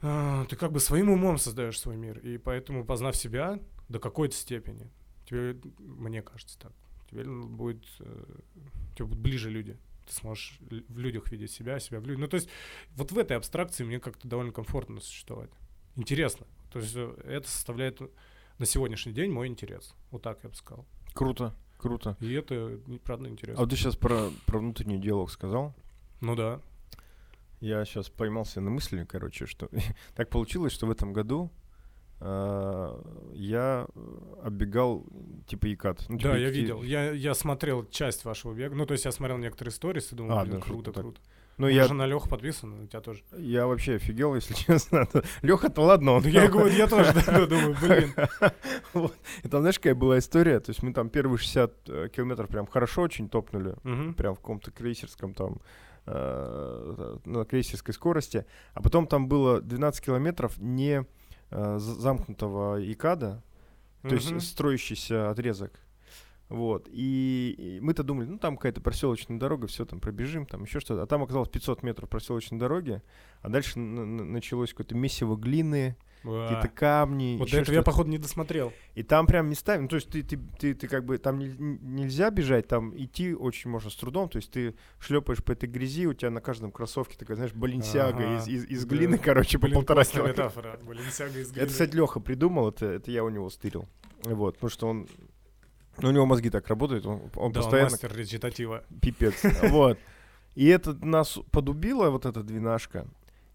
Ты как бы своим умом создаешь свой мир, и поэтому, познав себя до какой-то степени, тебе, мне кажется, так, тебе будет, тебе будут ближе люди, ты сможешь в людях видеть себя, себя в людях. Ну, то есть вот в этой абстракции мне как-то довольно комфортно существовать. Интересно. То есть это составляет на сегодняшний день мой интерес. Вот так я бы сказал. Круто, круто. И это, правда, интересно. А ты сейчас про, про внутренний диалог сказал? Ну да. Я сейчас поймался на мысли, короче, что так получилось, что в этом году э, я оббегал типа ЕКАТ. Ну, типа да, я видел. Я, я смотрел часть вашего бега. Ну, то есть я смотрел некоторые сторис и думал, а, блин, да, круто, так. круто. Ну, я же на Леху подписан, у тебя тоже. Я вообще офигел, если честно. Леха-то ладно. Он, ну, я говорю, я тоже думаю, блин. Вот. И там, знаешь, какая была история? То есть мы там первые шестьдесят километров прям хорошо очень топнули. Угу. Прям в каком-то крейсерском там... на крейсерской скорости, а потом там было двенадцать километров не э, замкнутого икада, то mm-hmm. есть строящийся отрезок. Вот. И, и мы-то думали, ну там какая-то проселочная дорога, все там пробежим, там еще что-то. А там оказалось пятьсот метров проселочной дороги, а дальше на- на- началось какое-то месиво глины, Уа. какие-то камни. Вот до этого я, походу, не досмотрел. И там прям местами, ну то есть ты, ты, ты, ты как бы, там не, нельзя бежать, там идти очень можно с трудом, то есть ты шлепаешь по этой грязи, у тебя на каждом кроссовке такая, знаешь, баленсиага ага. из, из, из глины, да. короче, блин, по полтора километра. Это, кстати, Леха придумал, это, это я у него стырил. Вот, потому что он... Ну, у него мозги так работают, он, он да, постоянно... Да, мастер речитатива. Пипец, вот. И это нас подубило, вот эта двенашка.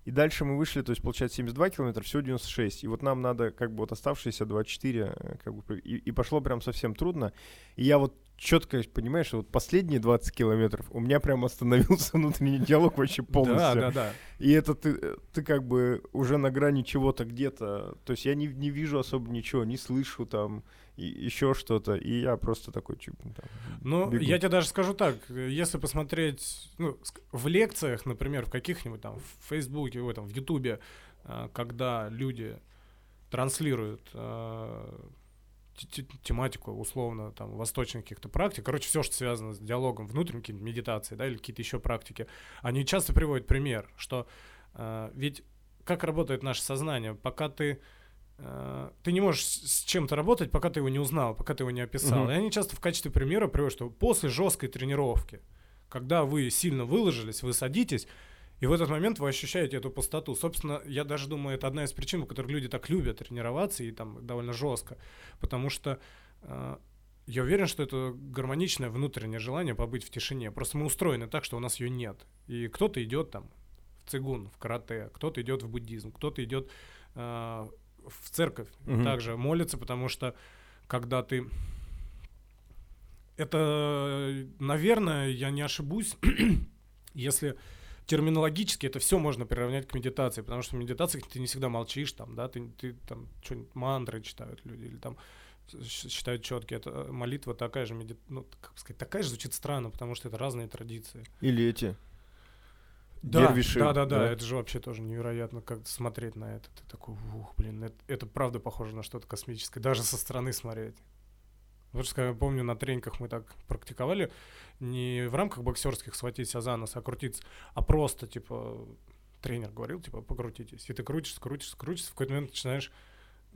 И дальше мы вышли, то есть, получается, семьдесят два километра, всего девяносто шесть. И вот нам надо, как бы, вот оставшиеся двадцать четыре, как бы, и, и пошло прям совсем трудно. И я вот четко понимаю, что вот последние двадцать километров у меня прям остановился внутренний диалог вообще полностью. Да, да, да. И это ты, ты как бы уже на грани чего-то где-то. То есть я не, не вижу особо ничего, не слышу там и, еще что-то. И я просто такой чип. Ну, бегу. Я тебе даже скажу так. Если посмотреть, ну, в лекциях, например, в каких-нибудь там, в Фейсбуке, в этом, в Ютубе, когда люди транслируют... тематику, условно, там, восточных каких-то практик, короче, все, что связано с диалогом внутренним, медитацией, да, или какие-то еще практики, они часто приводят пример, что э, ведь как работает наше сознание, пока ты э, ты не можешь с чем-то работать, пока ты его не узнал, пока ты его не описал, угу. И они часто в качестве примера приводят, что после жесткой тренировки, когда вы сильно выложились, вы садитесь, и в этот момент вы ощущаете эту пустоту. Собственно, я даже думаю, это одна из причин, по которой люди так любят тренироваться и там довольно жестко. Потому что э, Я уверен, что это гармоничное внутреннее желание побыть в тишине. Просто мы устроены так, что у нас ее нет. И кто-то идет там в цигун, в карате, кто-то идет в буддизм, кто-то идет э, в церковь, угу. также молится, потому что когда ты... Это, наверное, я не ошибусь, если терминологически это все можно приравнять к медитации, потому что в медитациях ты не всегда молчишь, там, да, ты, ты там что-нибудь мантры читают люди или там считают четкие. Это молитва такая же, меди... ну, как сказать, такая же звучит странно, потому что это разные традиции. Или эти да, дервиши. Да, да, да, да, это же вообще тоже невероятно, как смотреть на это. Ты такой, ух, блин, это, это правда похоже на что-то космическое, даже со стороны смотреть. Потому что, я помню, на тренингах мы так практиковали, не в рамках боксерских схватить себя за нос, а крутиться, а просто, типа, тренер говорил, типа, покрутитесь. И ты крутишься, крутишься, крутишься, в какой-то момент начинаешь,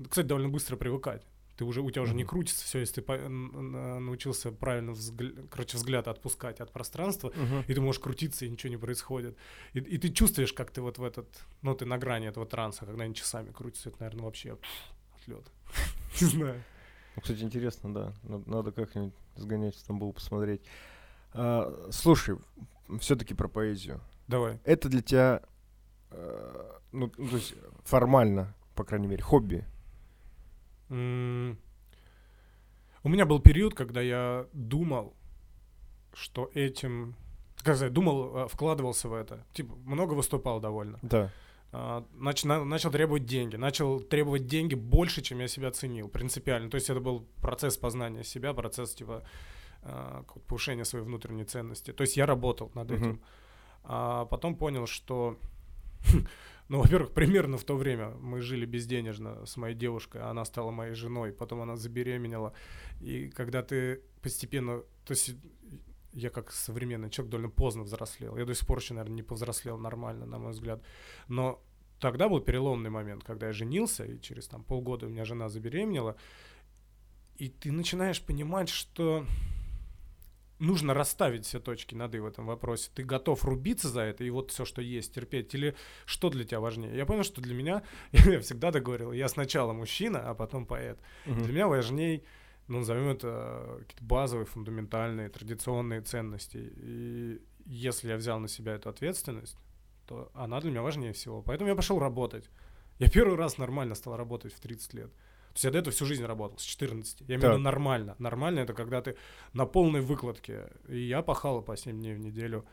кстати, довольно быстро привыкать. Ты уже, у тебя уже не крутится все, если ты по- научился правильно взгля- короче, взгляд отпускать от пространства, uh-huh. и ты можешь крутиться, и ничего не происходит. И, и ты чувствуешь, как ты вот в этот, ну, ты на грани этого транса, когда они часами крутятся, это, наверное, вообще отлет. Не знаю. Ну, кстати, интересно, да. Надо, надо как-нибудь сгонять в Стамбул, посмотреть. А, слушай, все-таки про поэзию. Давай. Это для тебя, а, ну, то есть формально, по крайней мере, хобби? Mm. У меня был период, когда я думал, что этим... Как сказать, думал, вкладывался в это. Типа, много выступал довольно. Да. Начал, начал требовать деньги, начал требовать деньги больше, чем я себя ценил, принципиально. То есть это был процесс познания себя, процесс типа повышения своей внутренней ценности. То есть я работал над этим. Uh-huh. А потом понял, что... Ну, во-первых, примерно в то время мы жили безденежно с моей девушкой, она стала моей женой, потом она забеременела. И когда ты постепенно... То есть я как современный человек довольно поздно взрослел. Я до сих пор еще, наверное, не повзрослел нормально, на мой взгляд. Но тогда был переломный момент, когда я женился, и через там, полгода у меня жена забеременела. И ты начинаешь понимать, что нужно расставить все точки над «и» в этом вопросе. Ты готов рубиться за это, и вот все, что есть, терпеть? Или что для тебя важнее? Я понял, что для меня, я всегда так говорил, я сначала мужчина, а потом поэт. Угу. Для меня важней... ну, назовем это какие-то базовые, фундаментальные, традиционные ценности. И если я взял на себя эту ответственность, то она для меня важнее всего. Поэтому я пошел работать. Я первый раз нормально стал работать в тридцать лет. То есть я до этого всю жизнь работал, с четырнадцати. Я имею в виду нормально. Нормально — это когда ты на полной выкладке. И я пахал по семь дней в неделю.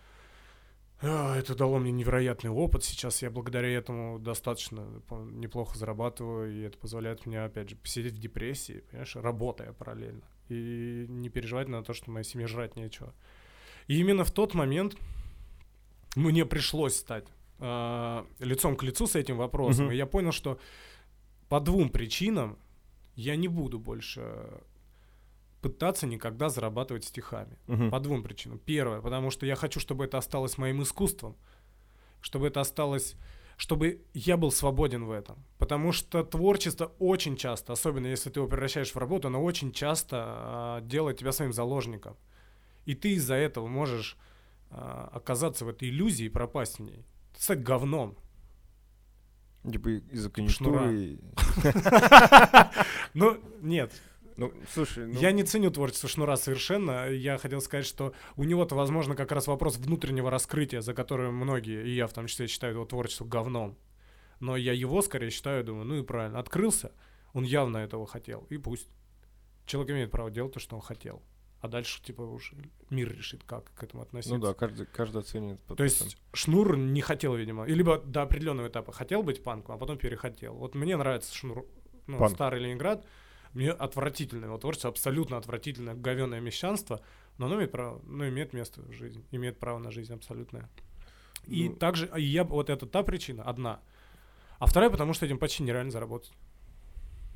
Это дало мне невероятный опыт. Сейчас я благодаря этому достаточно неплохо зарабатываю, и это позволяет мне, опять же, посидеть в депрессии, понимаешь, работая параллельно, и не переживать на то, что моей семье жрать нечего. И именно в тот момент мне пришлось стать э, лицом к лицу с этим вопросом, uh-huh. и я понял, что по двум причинам я не буду больше... пытаться никогда зарабатывать стихами. Uh-huh. По двум причинам. Первое, потому что я хочу, чтобы это осталось моим искусством, чтобы это осталось, чтобы я был свободен в этом. Потому что творчество очень часто, особенно если ты его превращаешь в работу, оно очень часто э, делает тебя своим заложником. И ты из-за этого можешь э, оказаться в этой иллюзии и пропасть в ней. Ты стать говном. Типа из-за конъюнктуры. Ну, нет. Ну, слушай, ну... Я не ценю творчество Шнура совершенно. Я хотел сказать, что у него-то, возможно, как раз вопрос внутреннего раскрытия, за которое многие, и я в том числе, считаю его творчество говном. Но я его скорее считаю, думаю, ну и правильно. Открылся, он явно этого хотел, и пусть. Человек имеет право делать то, что он хотел. А дальше, типа, уж мир решит, как к этому относиться. Ну да, каждый, каждый оценит. То есть Шнур не хотел, видимо, или либо до определенного этапа хотел быть панком, а потом перехотел. Вот мне нравится Шнур, ну, старый Ленинград. Мне отвратительное его творчество, абсолютно отвратительное, говёное мещанство, но оно имеет право, ну, имеет место в жизни, имеет право на жизнь абсолютное. И ну, также, и я, вот это та причина, одна. А вторая, потому что этим почти нереально заработать.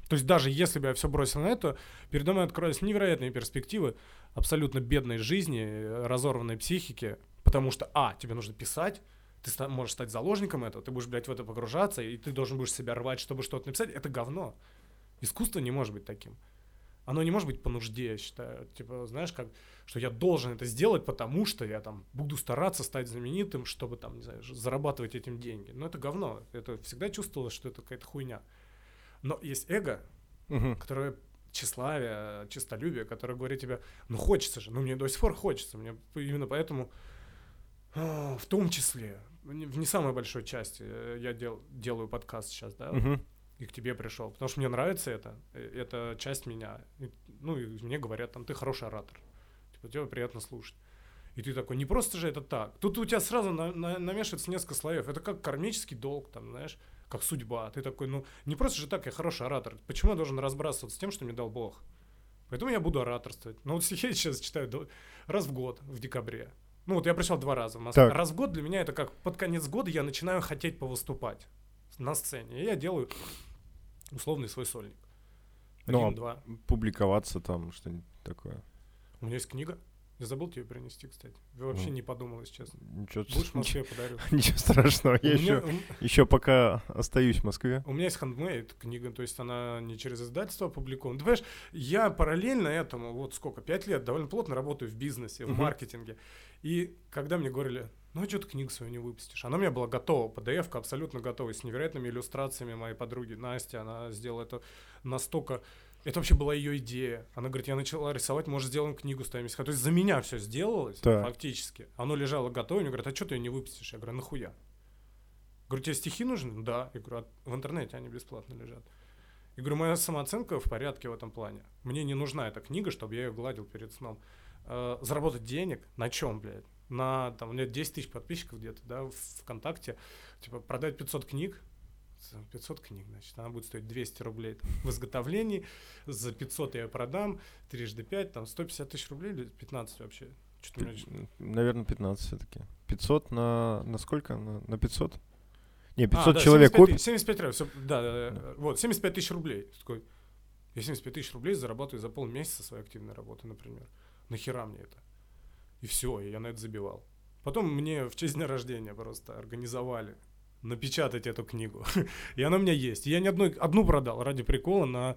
То есть даже если бы я все бросил на это, передо мной открывались невероятные перспективы абсолютно бедной жизни, разорванной психики, потому что, а, тебе нужно писать, ты ста- можешь стать заложником этого, ты будешь, блядь, в это погружаться, и ты должен будешь себя рвать, чтобы что-то написать. Это говно. Искусство не может быть таким. Оно не может быть по нужде, я считаю. Типа, знаешь, как, что я должен это сделать, потому что я там буду стараться стать знаменитым, чтобы там, не знаю, зарабатывать этим деньги. Но это говно. Это всегда чувствовалось, что это какая-то хуйня. Но есть эго, угу. которое тщеславие, честолюбие, которое говорит тебе, ну хочется же, ну мне до сих пор хочется, мне именно поэтому, в том числе, в не самой большой части я дел, делаю подкаст сейчас, да, угу. и к тебе пришел, потому что мне нравится это, это часть меня, и, ну и мне говорят, там, ты хороший оратор, типа, тебе приятно слушать. И ты такой, не просто же это так. Тут у тебя сразу на, на, намешивается несколько слоев. Это как кармический долг, там, знаешь, как судьба. Ты такой, ну, не просто же так, я хороший оратор. Почему я должен разбрасываться с тем, что мне дал Бог? Поэтому я буду ораторствовать. Ну, вот стихи я сейчас читаю раз в год, в декабре. Ну, вот я пришел два раза в Москву. Раз в год для меня это как под конец года я начинаю хотеть повыступать на сцене. И я делаю условный свой сольник. Один, два. Ну, а публиковаться там, что-нибудь такое? У меня есть книга. Я забыл тебе принести, кстати. Я вообще mm. не подумал, если честно. Ничего, будешь в Москве, ничего, подарю. Ничего страшного. Я еще, меня, еще пока остаюсь в Москве. У меня есть хендмейд книга, то есть она не через издательство опубликована. Ты понимаешь, я параллельно этому, вот сколько, пять лет, довольно плотно работаю в бизнесе, в mm-hmm. маркетинге. И когда мне говорили, ну а что ты книгу свою не выпустишь? Она у меня была готова, пи ди эф-ка абсолютно готова, с невероятными иллюстрациями моей подруги Насти. Она сделала это настолько... Это вообще была ее идея. Она говорит, я начала рисовать, может, сделаем книгу с тобой. То есть за меня все сделалось, да. фактически. Оно лежало готово, и мне говорят, а что ты ее не выпустишь? Я говорю, нахуя? Говорю, тебе стихи нужны? Да. Я говорю, а в интернете они бесплатно лежат. Я говорю, моя самооценка в порядке в этом плане. Мне не нужна эта книга, чтобы я ее гладил перед сном. Заработать денег? На чем, блядь? На, там, у меня десять тысяч подписчиков где-то, да, в ВКонтакте. Типа, продать пятьсот книг. пятьсот книг, значит, она будет стоить двести рублей там, в изготовлении, за пятьсот я ее продам, трижды пять, там, сто пятьдесят тысяч рублей или пятнадцать вообще? Что-то Пи- меня... Наверное, пятнадцать все-таки. пятьсот на, на сколько? На, на пятьсот? Не, пятьсот а, да, человек купит. семьдесят пять, семьдесят пять, все, да, да, да. Вот, семьдесят пять тысяч рублей. Такой, я семьдесят пять тысяч рублей заработаю за полмесяца своей активной работы, например. Нахера мне это? И все, я на это забивал. Потом мне в честь дня рождения просто организовали напечатать эту книгу. И она у меня есть. Я ни одной, одну продал ради прикола на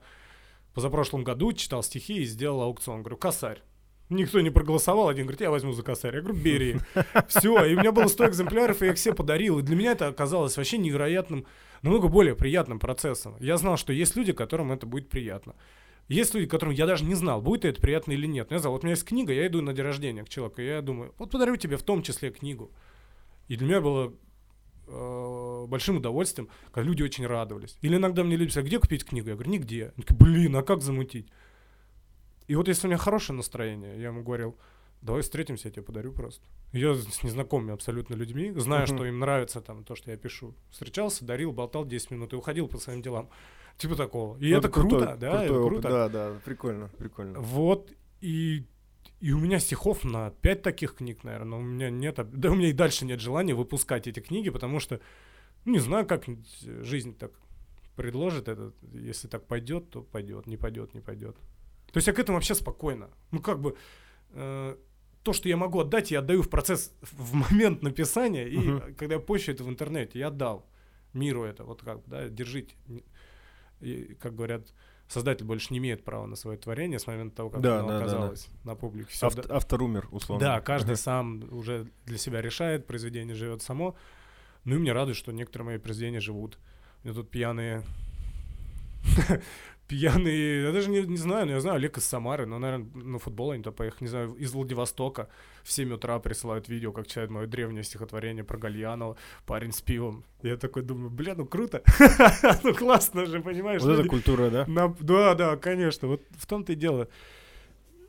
позапрошлом году, читал стихи и сделал аукцион. Говорю, косарь. Никто не проголосовал. Один говорит, я возьму за косарь. Я говорю, бери. Все. И у меня было сто экземпляров, и я их все подарил. И для меня это оказалось вообще невероятным, намного более приятным процессом. Я знал, что есть люди, которым это будет приятно. Есть люди, которым я даже не знал, будет это приятно или нет. Но я знал, вот у меня есть книга, я иду на день рождения к человеку, и я думаю, вот подарю тебе в том числе книгу. И для меня было большим удовольствием, когда люди очень радовались. Или иногда мне люди писали, где купить книгу? Я говорю, нигде. Они говорят, блин, а как замутить? И вот если у меня хорошее настроение, я ему говорил, давай встретимся, я тебе подарю просто. Я с незнакомыми абсолютно людьми, знаю, uh-huh. что им нравится там то, что я пишу. Встречался, дарил, болтал десять минут и уходил по своим делам. Типа такого. И ну, это крутой, круто, да? Крутой это опыт, круто. Да, да, прикольно, прикольно. Вот, и... И у меня стихов на пять таких книг, наверное, у меня нет, да у меня и дальше нет желания выпускать эти книги, потому что, ну, не знаю, как жизнь так предложит это, если так пойдет, то пойдет, не пойдет, не пойдет. То есть я к этому вообще спокойно, ну, как бы, э, то, что я могу отдать, я отдаю в процесс, в момент написания, и uh-huh. когда я пощу это в интернете, я отдал миру это, вот как, да, держите, и, как говорят... Создатель больше не имеет права на свое творение с момента того, как да, оно да, оказалось да, да. на публике. Автор, автор умер, условно. Да, каждый uh-huh. сам уже для себя решает, произведение живет само. Ну и мне радует, что некоторые мои произведения живут. У меня тут пьяные... пьяные... Я даже не, не знаю, но я знаю Олег из Самары, но, наверное, на футбол они-то поехали, не знаю, из Владивостока в семь утра присылают видео, как читают мое древнее стихотворение про Гальянова, парень с пивом. Я такой думаю, бля, ну круто, ну классно же, понимаешь? Вот это культура, да? Да, да, конечно, вот в том-то и дело,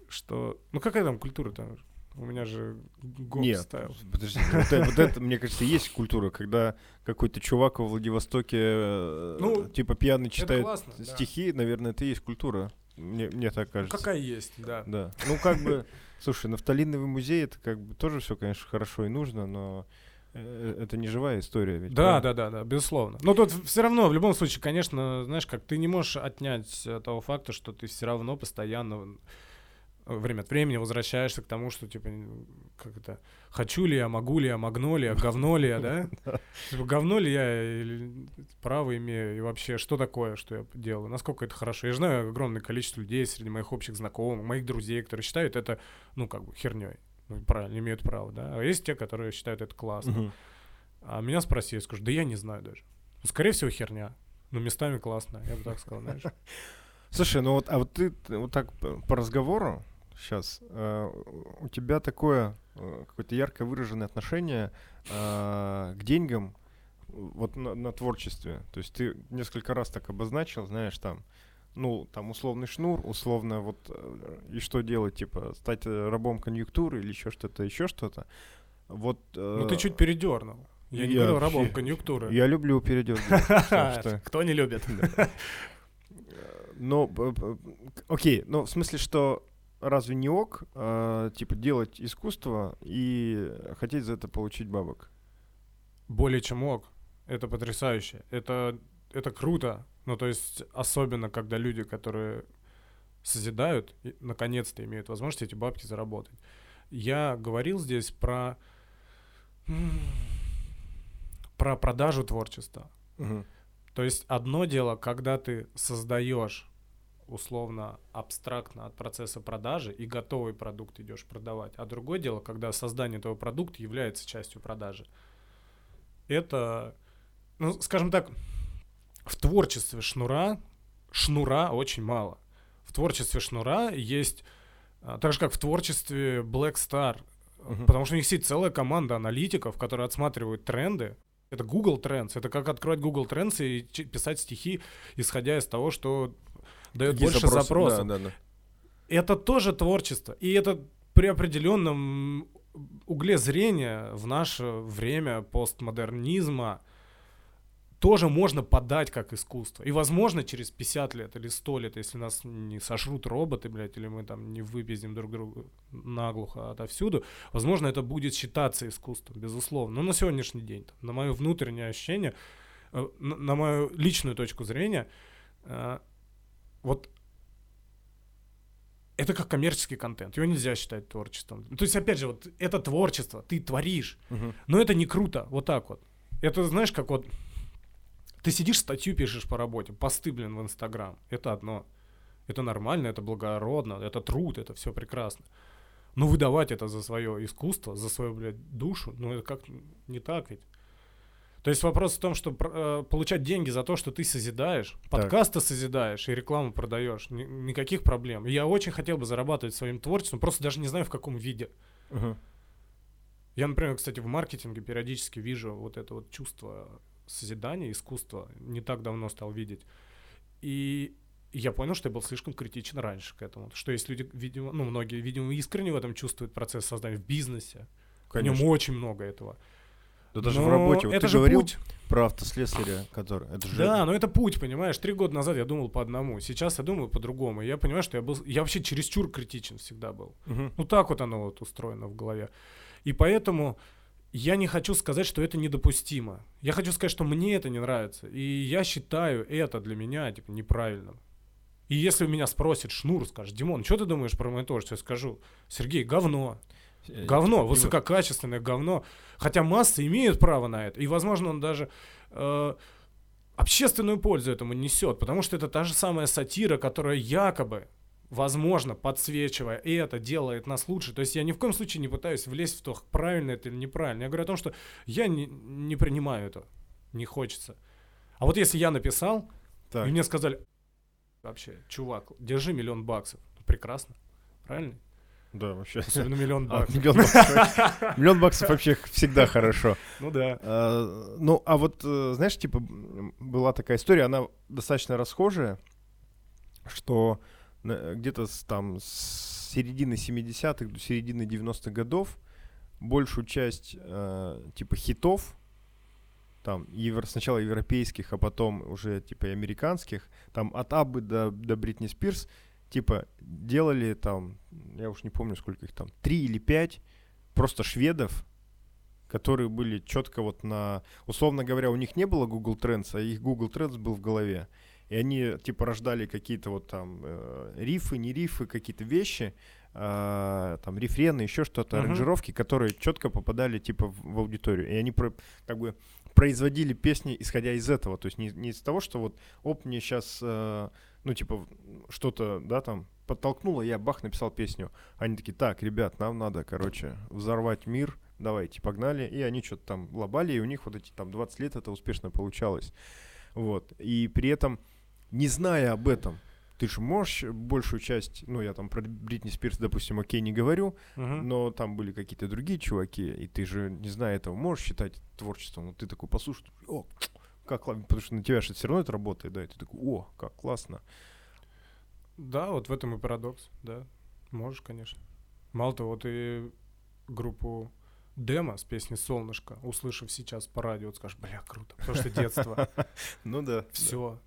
что... Ну какая там культура-то? У меня же гоп ставил. Подожди, вот это, вот это, мне кажется, есть культура, когда какой-то чувак во Владивостоке ну, типа пьяный читает классно, стихи, да. Наверное, это и есть культура. Мне, мне так кажется. Какая есть, да. Да. Ну, как бы, слушай, нафталиновый музей, это как бы тоже все, конечно, хорошо и нужно, но это не живая история. Ведь, да, да, да, да, безусловно. Но тут все равно, в любом случае, конечно, знаешь, как ты не можешь отнять того факта, что ты все равно постоянно... Время от времени возвращаешься к тому, что, типа, как это, хочу ли я, могу ли я, могно ли я, говно ли я, да? Типа, говно ли я, или право имею, и вообще, что такое, что я делаю, насколько это хорошо. Я знаю огромное количество людей среди моих общих знакомых, моих друзей, которые считают это, ну, как бы, хернёй, ну, правильно, имеют право, да? А есть те, которые считают это классно. А меня спроси, я скажу, да я не знаю даже. Скорее всего, херня, но местами классно, я бы так сказал, знаешь. Слушай, ну вот, а вот ты вот так по разговору сейчас, э, у тебя такое э, какое-то ярко выраженное отношение э, к деньгам вот на, на творчестве. То есть ты несколько раз так обозначил, знаешь, там, ну, там условный шнур, условно вот, э, и что делать, типа, стать рабом конъюнктуры или еще что-то, еще что-то. Вот, э, ну ты чуть передернул. Я, я не говорю рабом конъюнктуры. Я люблю передёрнуть. Кто не любит? Ну, окей, ну в смысле, что разве не ок, э, типа, делать искусство и хотеть за это получить бабок? Более чем ок. Это потрясающе. Это, это круто. Ну, то есть, особенно, когда люди, которые созидают, наконец-то имеют возможность эти бабки заработать. Я говорил здесь про, про продажу творчества. Угу. То есть одно дело, когда ты создаешь условно абстрактно от процесса продажи и готовый продукт идешь продавать, а другое дело, когда создание этого продукта является частью продажи. Это, ну, скажем так, в творчестве шнура шнура очень мало. В творчестве шнура есть, так же как в творчестве Black Star, uh-huh. потому что у них есть целая команда аналитиков, которые отсматривают тренды. Это Google Trends. Это как открывать Google Trends и ч- писать стихи, исходя из того, что дает больше запросов. запросов. Да, да, да. Это тоже творчество. И это при определенном угле зрения в наше время постмодернизма тоже можно подать как искусство. И, возможно, через пятьдесят лет или сто лет, если нас не сожрут роботы, блядь, или мы там не выпиздим друг друга наглухо отовсюду, возможно, это будет считаться искусством, безусловно. Но на сегодняшний день, там, на мое внутреннее ощущение, на, на мою личную точку зрения, э, вот это как коммерческий контент. Его нельзя считать творчеством. То есть, опять же, вот это творчество, ты творишь, угу. но это не круто, вот так вот. Это, знаешь, как вот... Ты сидишь, статью пишешь по работе, посты, блин, в Инстаграм. Это одно. Это нормально, это благородно, это труд, это все прекрасно. Но выдавать это за свое искусство, за свою, блядь, душу, ну это как не так ведь. То есть вопрос в том, что э, получать деньги за то, что ты созидаешь, так. подкасты созидаешь и рекламу продаешь, ни, никаких проблем. Я очень хотел бы зарабатывать своим творчеством, просто даже не знаю в каком виде. Uh-huh. Я, например, кстати, в маркетинге периодически вижу вот это вот чувство... созидание, искусство, не так давно стал видеть. И я понял, что я был слишком критичен раньше к этому. Что есть люди, видимо, ну, многие, видимо, искренне в этом чувствуют процесс создания в бизнесе. Конечно. В нем очень много этого. Да даже но в работе. Вот это ты же говорил путь. Про автослесаря, который... Это же... Да, но это путь, понимаешь. Три года назад я думал по одному. Сейчас я думаю по-другому. Я понимаю, что я был... Я вообще чересчур критичен всегда был. Угу. Ну так вот оно вот устроено в голове. И поэтому... Я не хочу сказать, что это недопустимо. Я хочу сказать, что мне это не нравится. И я считаю это для меня типа неправильным. И если у меня спросит Шнур, скажет, Димон, что ты думаешь про мое творчество? Я скажу, Сергей, говно. Говно, высококачественное говно. Хотя массы имеют право на это. И, возможно, он даже э, общественную пользу этому несет. Потому что это та же самая сатира, которая якобы... возможно, подсвечивая, и это делает нас лучше. То есть я ни в коем случае не пытаюсь влезть в то, правильно это или неправильно. Я говорю о том, что я не, не принимаю это, не хочется. А вот если я написал, так. и мне сказали, вообще, чувак, держи миллион баксов. Прекрасно, правильно? Да, вообще. Особенно миллион баксов. Миллион баксов вообще всегда хорошо. Ну да. Ну, а вот, знаешь, типа, была такая история, она достаточно расхожая, что... где-то с, там с середины семидесятых до середины девяностых годов большую часть э, типа хитов там евро, сначала европейских, а потом уже типа американских, там от Аббы до, до Бритни Спирс типа делали там, я уж не помню сколько их там, три или пять просто шведов, которые были четко вот на, условно говоря, у них не было Google Trends, а их Google Trends был в голове. И они, типа, рождали какие-то вот там э, рифы, не рифы, какие-то вещи, э, там, рефрены, еще что-то, uh-huh. аранжировки, которые четко попадали, типа, в, в аудиторию. И они, про, как бы, производили песни, исходя из этого. То есть не, не из того, что вот, оп, мне сейчас, э, ну, типа, что-то, да, там, подтолкнуло, я, бах, написал песню. Они такие, так, ребят, нам надо, короче, взорвать мир, давайте, погнали. И они что-то там лобали, и у них вот эти, там, двадцать лет это успешно получалось. Вот. И при этом... не зная об этом, ты же можешь большую часть, ну, я там про Бритни Спирс, допустим, окей, не говорю, uh-huh. но там были какие-то другие чуваки, и ты же, не зная этого, можешь считать творчеством, но ты такой послушай, о, как классно, потому что на тебя же все равно это работает, да, и ты такой, о, как классно. Да, вот в этом и парадокс, да, можешь, конечно. Мало того, ты группу Демо с песней «Солнышко», услышав сейчас по радио, вот скажешь, бля, круто, потому что детство. Ну да. Все.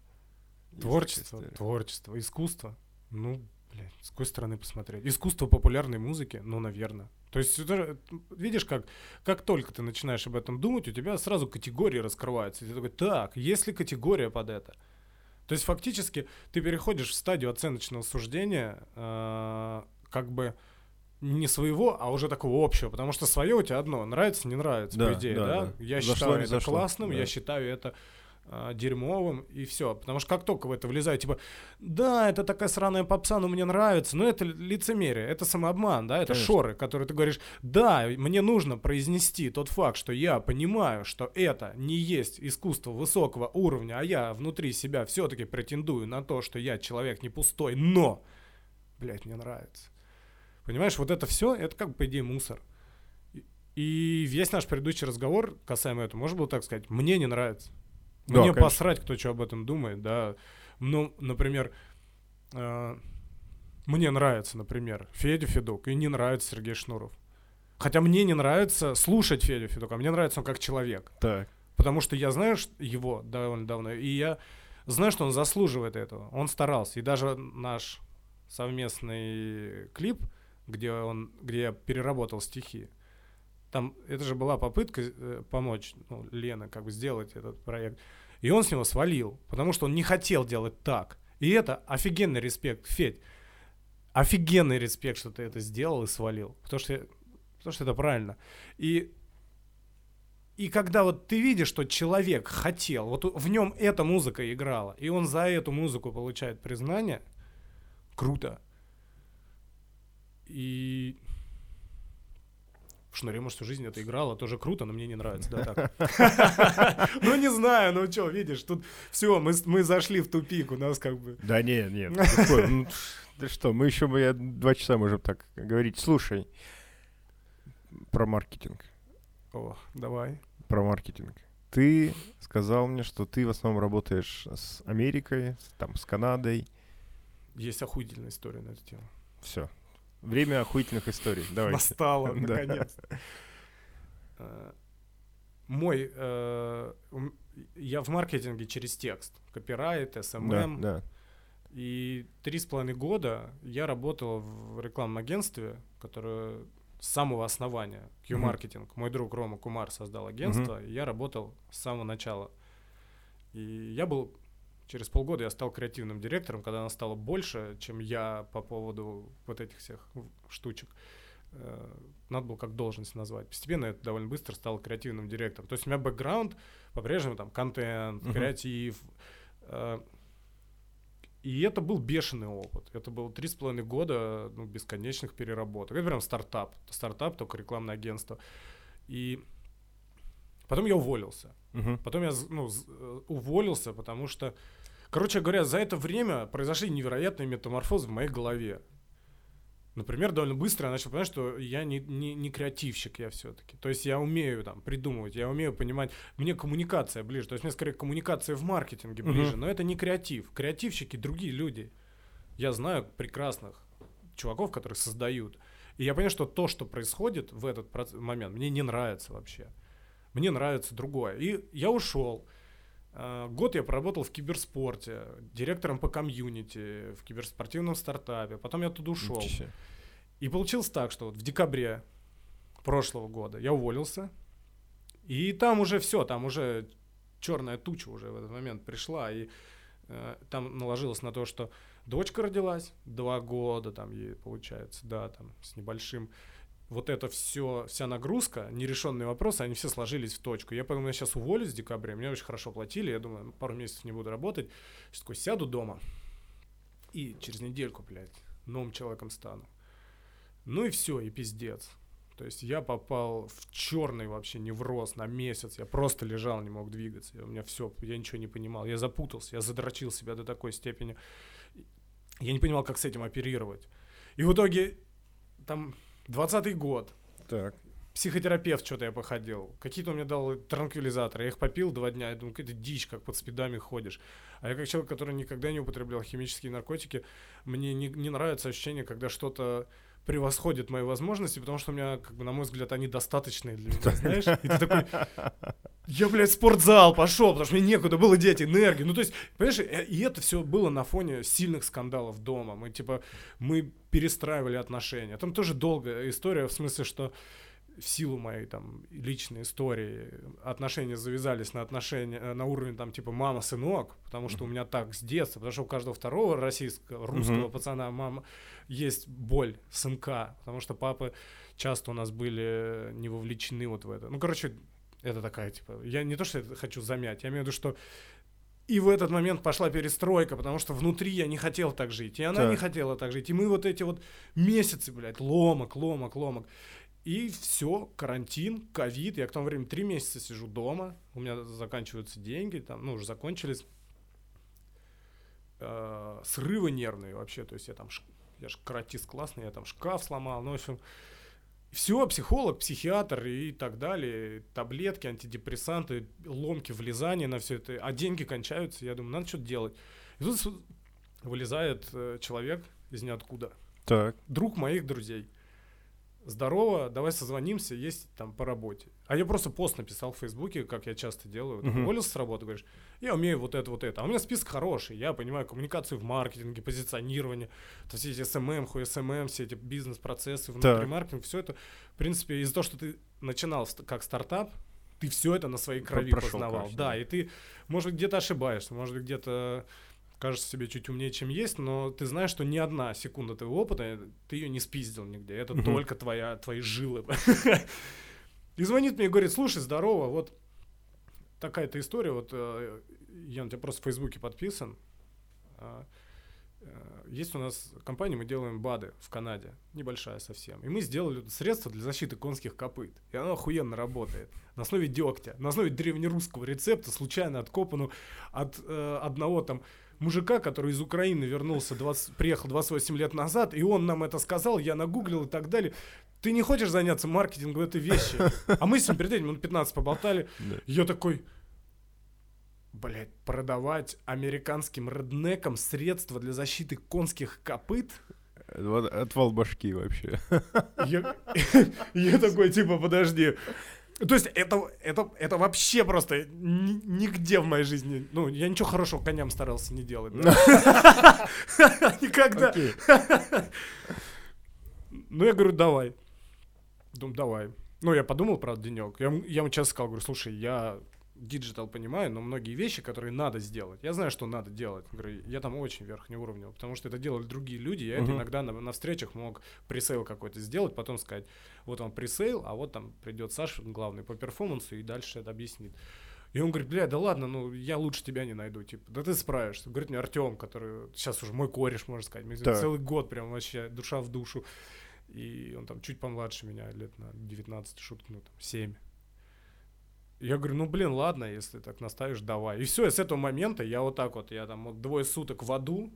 Творчество, творчество, искусство. Ну, блядь, с какой стороны посмотреть? Искусство популярной музыки, ну, наверное. То есть, видишь, как, как только ты начинаешь об этом думать, у тебя сразу категории раскрываются. И ты такой, так, есть ли категория под это? То есть, фактически, ты переходишь в стадию оценочного суждения, как бы не своего, а уже такого общего, потому что свое у тебя одно, нравится, не нравится, да, по идее, да? да? да. Я зашло, считаю это зашло. классным, да. я считаю это э, дерьмовым, и все. Потому что как только в это влезаю, типа, да, это такая сраная попса, но мне нравится, но это лицемерие, это самообман, да, это Конечно. шоры, которые ты говоришь, да, мне нужно произнести тот факт, что я понимаю, что это не есть искусство высокого уровня, а я внутри себя все-таки претендую на то, что я человек не пустой, но, блядь, мне нравится. Понимаешь, вот это все, это как бы, по идее, мусор. И весь наш предыдущий разговор касаемо этого, можно было так сказать, мне не нравится. Да, мне конечно. посрать, кто что об этом думает, да. Ну, например, э, мне нравится, например, Федя Федук, и не нравится Сергей Шнуров. Хотя мне не нравится слушать Федю Федука, а мне нравится он как человек. Так. Потому что я знаю его довольно давно, и я знаю, что он заслуживает этого. Он старался. И даже наш совместный клип, где он, где я переработал стихи. Там это же была попытка э, помочь, ну, Лена, как бы сделать этот проект. И он с него свалил, потому что он не хотел делать так. И это офигенный респект, Федь. Офигенный респект, что ты это сделал и свалил. Потому что, потому что это правильно. И, и когда вот ты видишь, что человек хотел, вот в нем эта музыка играла, и он за эту музыку получает признание, круто. И в Шнуре, может, всю жизнь это играла, тоже круто, но мне не нравится, да, так? Ну, не знаю, ну что, видишь, тут все, мы зашли в тупик, у нас как бы... Да нет, нет, да что, мы еще два часа можем так говорить. Слушай, про маркетинг. О, давай. Про маркетинг. Ты сказал мне, что ты в основном работаешь с Америкой, там, с Канадой. Есть охуительная история на эту тему. Все. Время охуительных историй. Давайте. Настало, наконец. Мой... Э, я в маркетинге через текст. Копирайт, эс эм эм. Да, да. И три с половиной года я работал в рекламном агентстве, которое с самого основания, Q-маркетинг. Mm-hmm. Мой друг Рома Кумар создал агентство, mm-hmm. и я работал с самого начала. И я был... Через полгода я стал креативным директором, когда она стала больше, чем я по поводу вот этих всех штучек. Надо было как должность назвать. Постепенно это довольно быстро стал креативным директором. То есть у меня бэкграунд по-прежнему там контент, uh-huh. креатив. И это был бешеный опыт. Это было три с половиной года ну, бесконечных переработок. Это прям стартап. Стартап, только рекламное агентство. И потом я уволился. Uh-huh. Потом я ну, уволился, потому что... Короче говоря, за это время произошли невероятные метаморфозы в моей голове. Например, довольно быстро я начал понимать, что я не, не, не креативщик я все-таки. То есть я умею там придумывать, я умею понимать. Мне коммуникация ближе. То есть мне, скорее, коммуникация в маркетинге ближе. Uh-huh. Но это не креатив. Креативщики — другие люди. Я знаю прекрасных чуваков, которые создают. И я понял, что то, что происходит в этот проц... момент, мне не нравится вообще. Мне нравится другое. И я ушел. Год я проработал в киберспорте, директором по комьюнити, в киберспортивном стартапе. Потом я оттуда ушел. И получилось так, что вот в декабре прошлого года я уволился. И там уже все, там уже черная туча уже в этот момент пришла. И э, там наложилось на то, что дочка родилась, два года там ей получается, да, там с небольшим... Вот это все, вся нагрузка, нерешенные вопросы, они все сложились в точку. Я подумал, я сейчас уволюсь в декабре, мне очень хорошо платили, я думаю, пару месяцев не буду работать. Сейчас такой сяду дома и через недельку, блядь, новым человеком стану. Ну и все, и пиздец. То есть я попал в черный вообще невроз на месяц, я просто лежал, не мог двигаться, я, у меня все, я ничего не понимал, я запутался, я задрочил себя до такой степени. Я не понимал, как с этим оперировать. И в итоге, там, двадцатый год. Так. Психотерапевт что-то я походил. Какие-то он мне дал транквилизаторы. Я их попил два дня. Я думаю, какая-то дичь, как под спидами ходишь. А я как человек, который никогда не употреблял химические наркотики, мне не, не нравится ощущение, когда что-то превосходит мои возможности, потому что у меня, как бы, на мой взгляд, они достаточные для меня, знаешь? И ты такой, я, блядь, в спортзал пошел, потому что мне некуда было деть энергии. Ну, то есть, понимаешь, и это все было на фоне сильных скандалов дома. Мы, типа, мы перестраивали отношения. Там тоже долгая история, в смысле, что в силу моей, там, личной истории отношения завязались на отношения на уровне, там, типа, мама-сынок, потому что у меня так с детства, потому что у каждого второго российского, русского uh-huh. пацана мама есть боль сынка, потому что папы часто у нас были не вовлечены вот в это. Ну, короче, это такая, типа, я не то, что это хочу замять, я имею в виду, что и в этот момент пошла перестройка, потому что внутри я не хотел так жить, и она так. не хотела так жить, и мы вот эти вот месяцы, блядь, ломок, ломок, ломок. И все, карантин, ковид. Я к тому времени три месяца сижу дома. У меня заканчиваются деньги, там, ну, уже закончились. Э-э- срывы нервные вообще. То есть я там, ш- я же каратист классный, я там шкаф сломал. Ну, в общем, все, психолог, психиатр и так далее. Таблетки, антидепрессанты, ломки, влезания на все это. А деньги кончаются. Я думаю, надо что-то делать. И тут вылезает э- человек из ниоткуда. Так. Друг моих друзей. Здорово, давай созвонимся, есть там по работе. А я просто пост написал в Фейсбуке, как я часто делаю. Uh-huh. Уволился с работы, говоришь, я умею вот это, вот это. А у меня список хороший, я понимаю коммуникацию в маркетинге, позиционирование, то все эти эс эм эм, ХСММ, все эти бизнес-процессы, внутримаркетинг, все это. В принципе, из-за того, что ты начинал как стартап, ты все это на своей крови Прошел, познавал. Конечно. Да, и ты, может быть, где-то ошибаешься, может быть, где-то кажется себе чуть умнее, чем есть, но ты знаешь, что ни одна секунда твоего опыта, ты ее не спиздил нигде. Это mm-hmm. только твоя, твои жилы. И звонит мне и говорит, слушай, здорово, вот такая-то история, вот я на тебя просто в Фейсбуке подписан. Есть у нас компания, мы делаем БАДы в Канаде, небольшая совсем. И мы сделали средство для защиты конских копыт. И оно охуенно работает. На основе дегтя, на основе древнерусского рецепта, случайно откопанного от э, одного там мужика, который из Украины вернулся, двадцать, приехал двадцать восемь лет назад, и он нам это сказал, я нагуглил и так далее. Ты не хочешь заняться маркетингом этой вещи? А мы с ним перед этим, минут пятнадцать поболтали. Да. Я такой, блядь, продавать американским реднекам средства для защиты конских копыт? Отвал башки вообще. Я, я такой, типа, подожди. То есть это, это, это вообще просто н- нигде в моей жизни. Ну, я ничего хорошего коням старался не делать. Никогда. Ну, я говорю, давай. Думаю, давай. Ну, я подумал, правда, денек. Я ему честно сказал, говорю, слушай, я диджитал понимаю, но многие вещи, которые надо сделать, я знаю, что надо делать. Говорю, я там очень верхний уровень, потому что это делали другие люди, я uh-huh. это иногда на, на встречах мог пресейл какой-то сделать, потом сказать, вот вам пресейл, а вот там придет Саша, главный по перформансу, и дальше это объяснит. И он говорит, бля, да ладно, ну я лучше тебя не найду, типа, да ты справишься. Говорит мне Артем, который сейчас уже мой кореш, можно сказать, мы да. целый год прям вообще душа в душу, и он там чуть помладше меня, лет на девятнадцать, шутка, ну там семь. Я говорю, ну, блин, ладно, если так наставишь, давай. И все, и с этого момента я вот так вот, я там вот двое суток в аду,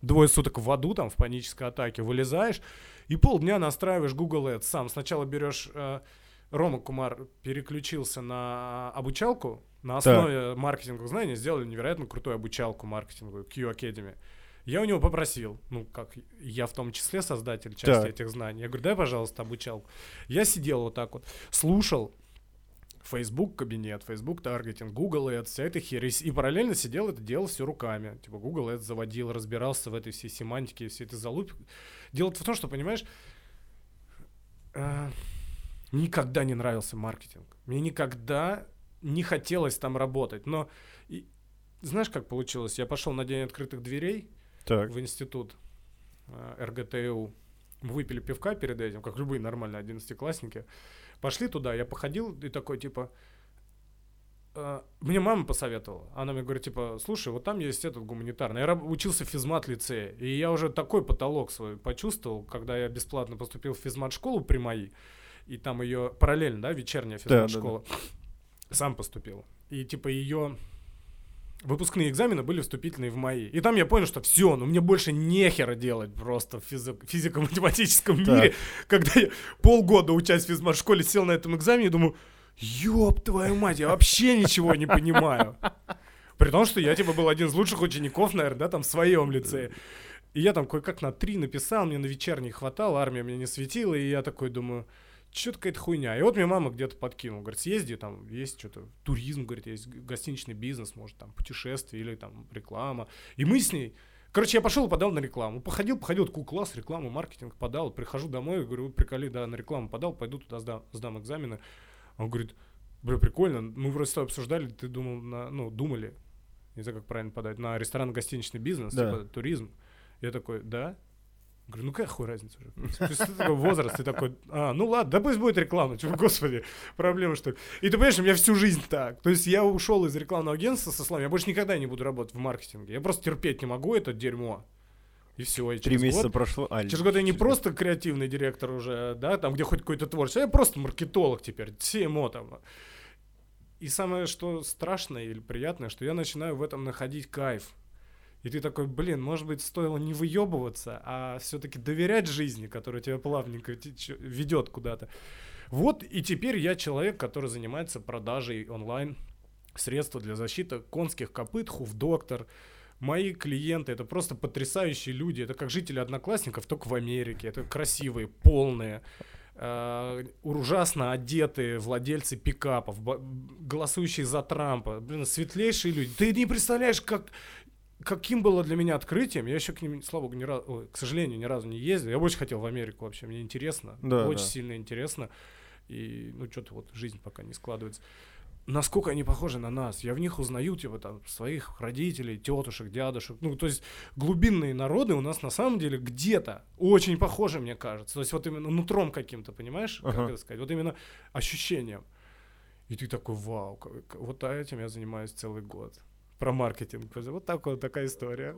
двое суток в аду, там, в панической атаке вылезаешь, и полдня настраиваешь Google Ads сам. Сначала берешь, э, Рома Кумар переключился на обучалку, на основе да. маркетинговых знаний сделали невероятно крутую обучалку маркетинговую, Q-Academy. Я у него попросил, ну, как я в том числе создатель части да. этих знаний, я говорю, дай, пожалуйста, обучалку. Я сидел вот так вот, слушал, Facebook кабинет, Facebook таргетинг, Google Ads, вся эта херь. И параллельно сидел это делал все руками. Типа Google Ads заводил, разбирался в этой всей семантике, все это залупь. Дело в том, что, понимаешь, э, никогда не нравился маркетинг. Мне никогда не хотелось там работать. Но и, знаешь, как получилось? Я пошел на день открытых дверей так. в институт э, эр гэ тэ у. Выпили пивка перед этим, как любые нормальные одиннадцатиклассники. Пошли туда, я походил и такой, типа, э, мне мама посоветовала. Она мне говорит, типа, слушай, вот там есть этот гуманитарный. Я учился в физмат-лицее, и я уже такой потолок свой почувствовал, когда я бесплатно поступил в физмат-школу при МАИ, и там ее параллельно, да, вечерняя физмат-школа, да, да, да. сам поступил. И, типа, ее выпускные экзамены были вступительные в МАИ. И там я понял, что все, ну мне больше нехера делать просто в физи- физико-математическом так. мире. Когда я полгода, учась в физмат-школе, сел на этом экзамене и думаю, ёб твою мать, я вообще ничего не понимаю. При том, что я, типа, был один из лучших учеников, наверное, да, там, в своем лицее. И я там кое-как на три написал, мне на вечерний хватало, армия меня не светила, и я такой думаю, что-то какая-то хуйня. И вот мне мама где-то подкинула, говорит, съезди, там есть что-то, туризм, говорит, есть гостиничный бизнес, может, там, путешествие или там реклама. И мы с ней, короче, я пошел и подал на рекламу. Походил, походил, такой класс, рекламу, маркетинг подал, прихожу домой, говорю, приколи, да, на рекламу подал, пойду туда сдам, сдам экзамены. Он говорит, бля, прикольно, мы вроде с тобой обсуждали, ты думал, на, ну, думали, не знаю, как правильно подать, на ресторан-гостиничный бизнес, да. типа туризм. Я такой, да? Говорю, ну какая хуй разница уже? То есть ты такой возраст, ты такой, а, ну ладно, да пусть будет реклама, чего, господи, проблема что ли. И ты понимаешь, у меня всю жизнь так. То есть я ушел из рекламного агентства со словами, я больше никогда не буду работать в маркетинге. Я просто терпеть не могу это дерьмо. И все. И Три месяца год, прошло. А, через год я не через просто год. Креативный директор уже, да, там, где хоть какой-то творчество, я просто маркетолог теперь, си эм о там. И самое, что страшное или приятное, что я начинаю в этом находить кайф. И ты такой, блин, может быть, стоило не выебываться, а все-таки доверять жизни, которая тебя плавненько течет, ведет куда-то. Вот и теперь я человек, который занимается продажей онлайн средства для защиты конских копыт, Хуфдоктор. Мои клиенты — это просто потрясающие люди. Это как жители одноклассников, только в Америке. Это красивые, полные, э, ужасно одетые владельцы пикапов, б- голосующие за Трампа. Блин, светлейшие люди. Ты не представляешь, как... Каким было для меня открытием, я еще к ним, слава богу, ни разу, ой, к сожалению, ни разу не ездил. Я очень хотел в Америку вообще, мне интересно, да, очень да. сильно интересно. И, ну, что-то вот жизнь пока не складывается. Насколько они похожи на нас. Я в них узнаю, типа, там, своих родителей, тетушек, дядушек. Ну, то есть глубинные народы у нас на самом деле где-то очень похожи, мне кажется. То есть вот именно нутром каким-то, понимаешь, uh-huh. как это сказать, вот именно ощущением. И ты такой, вау, вот этим я занимаюсь целый год. Про маркетинг. Вот, так, вот такая история.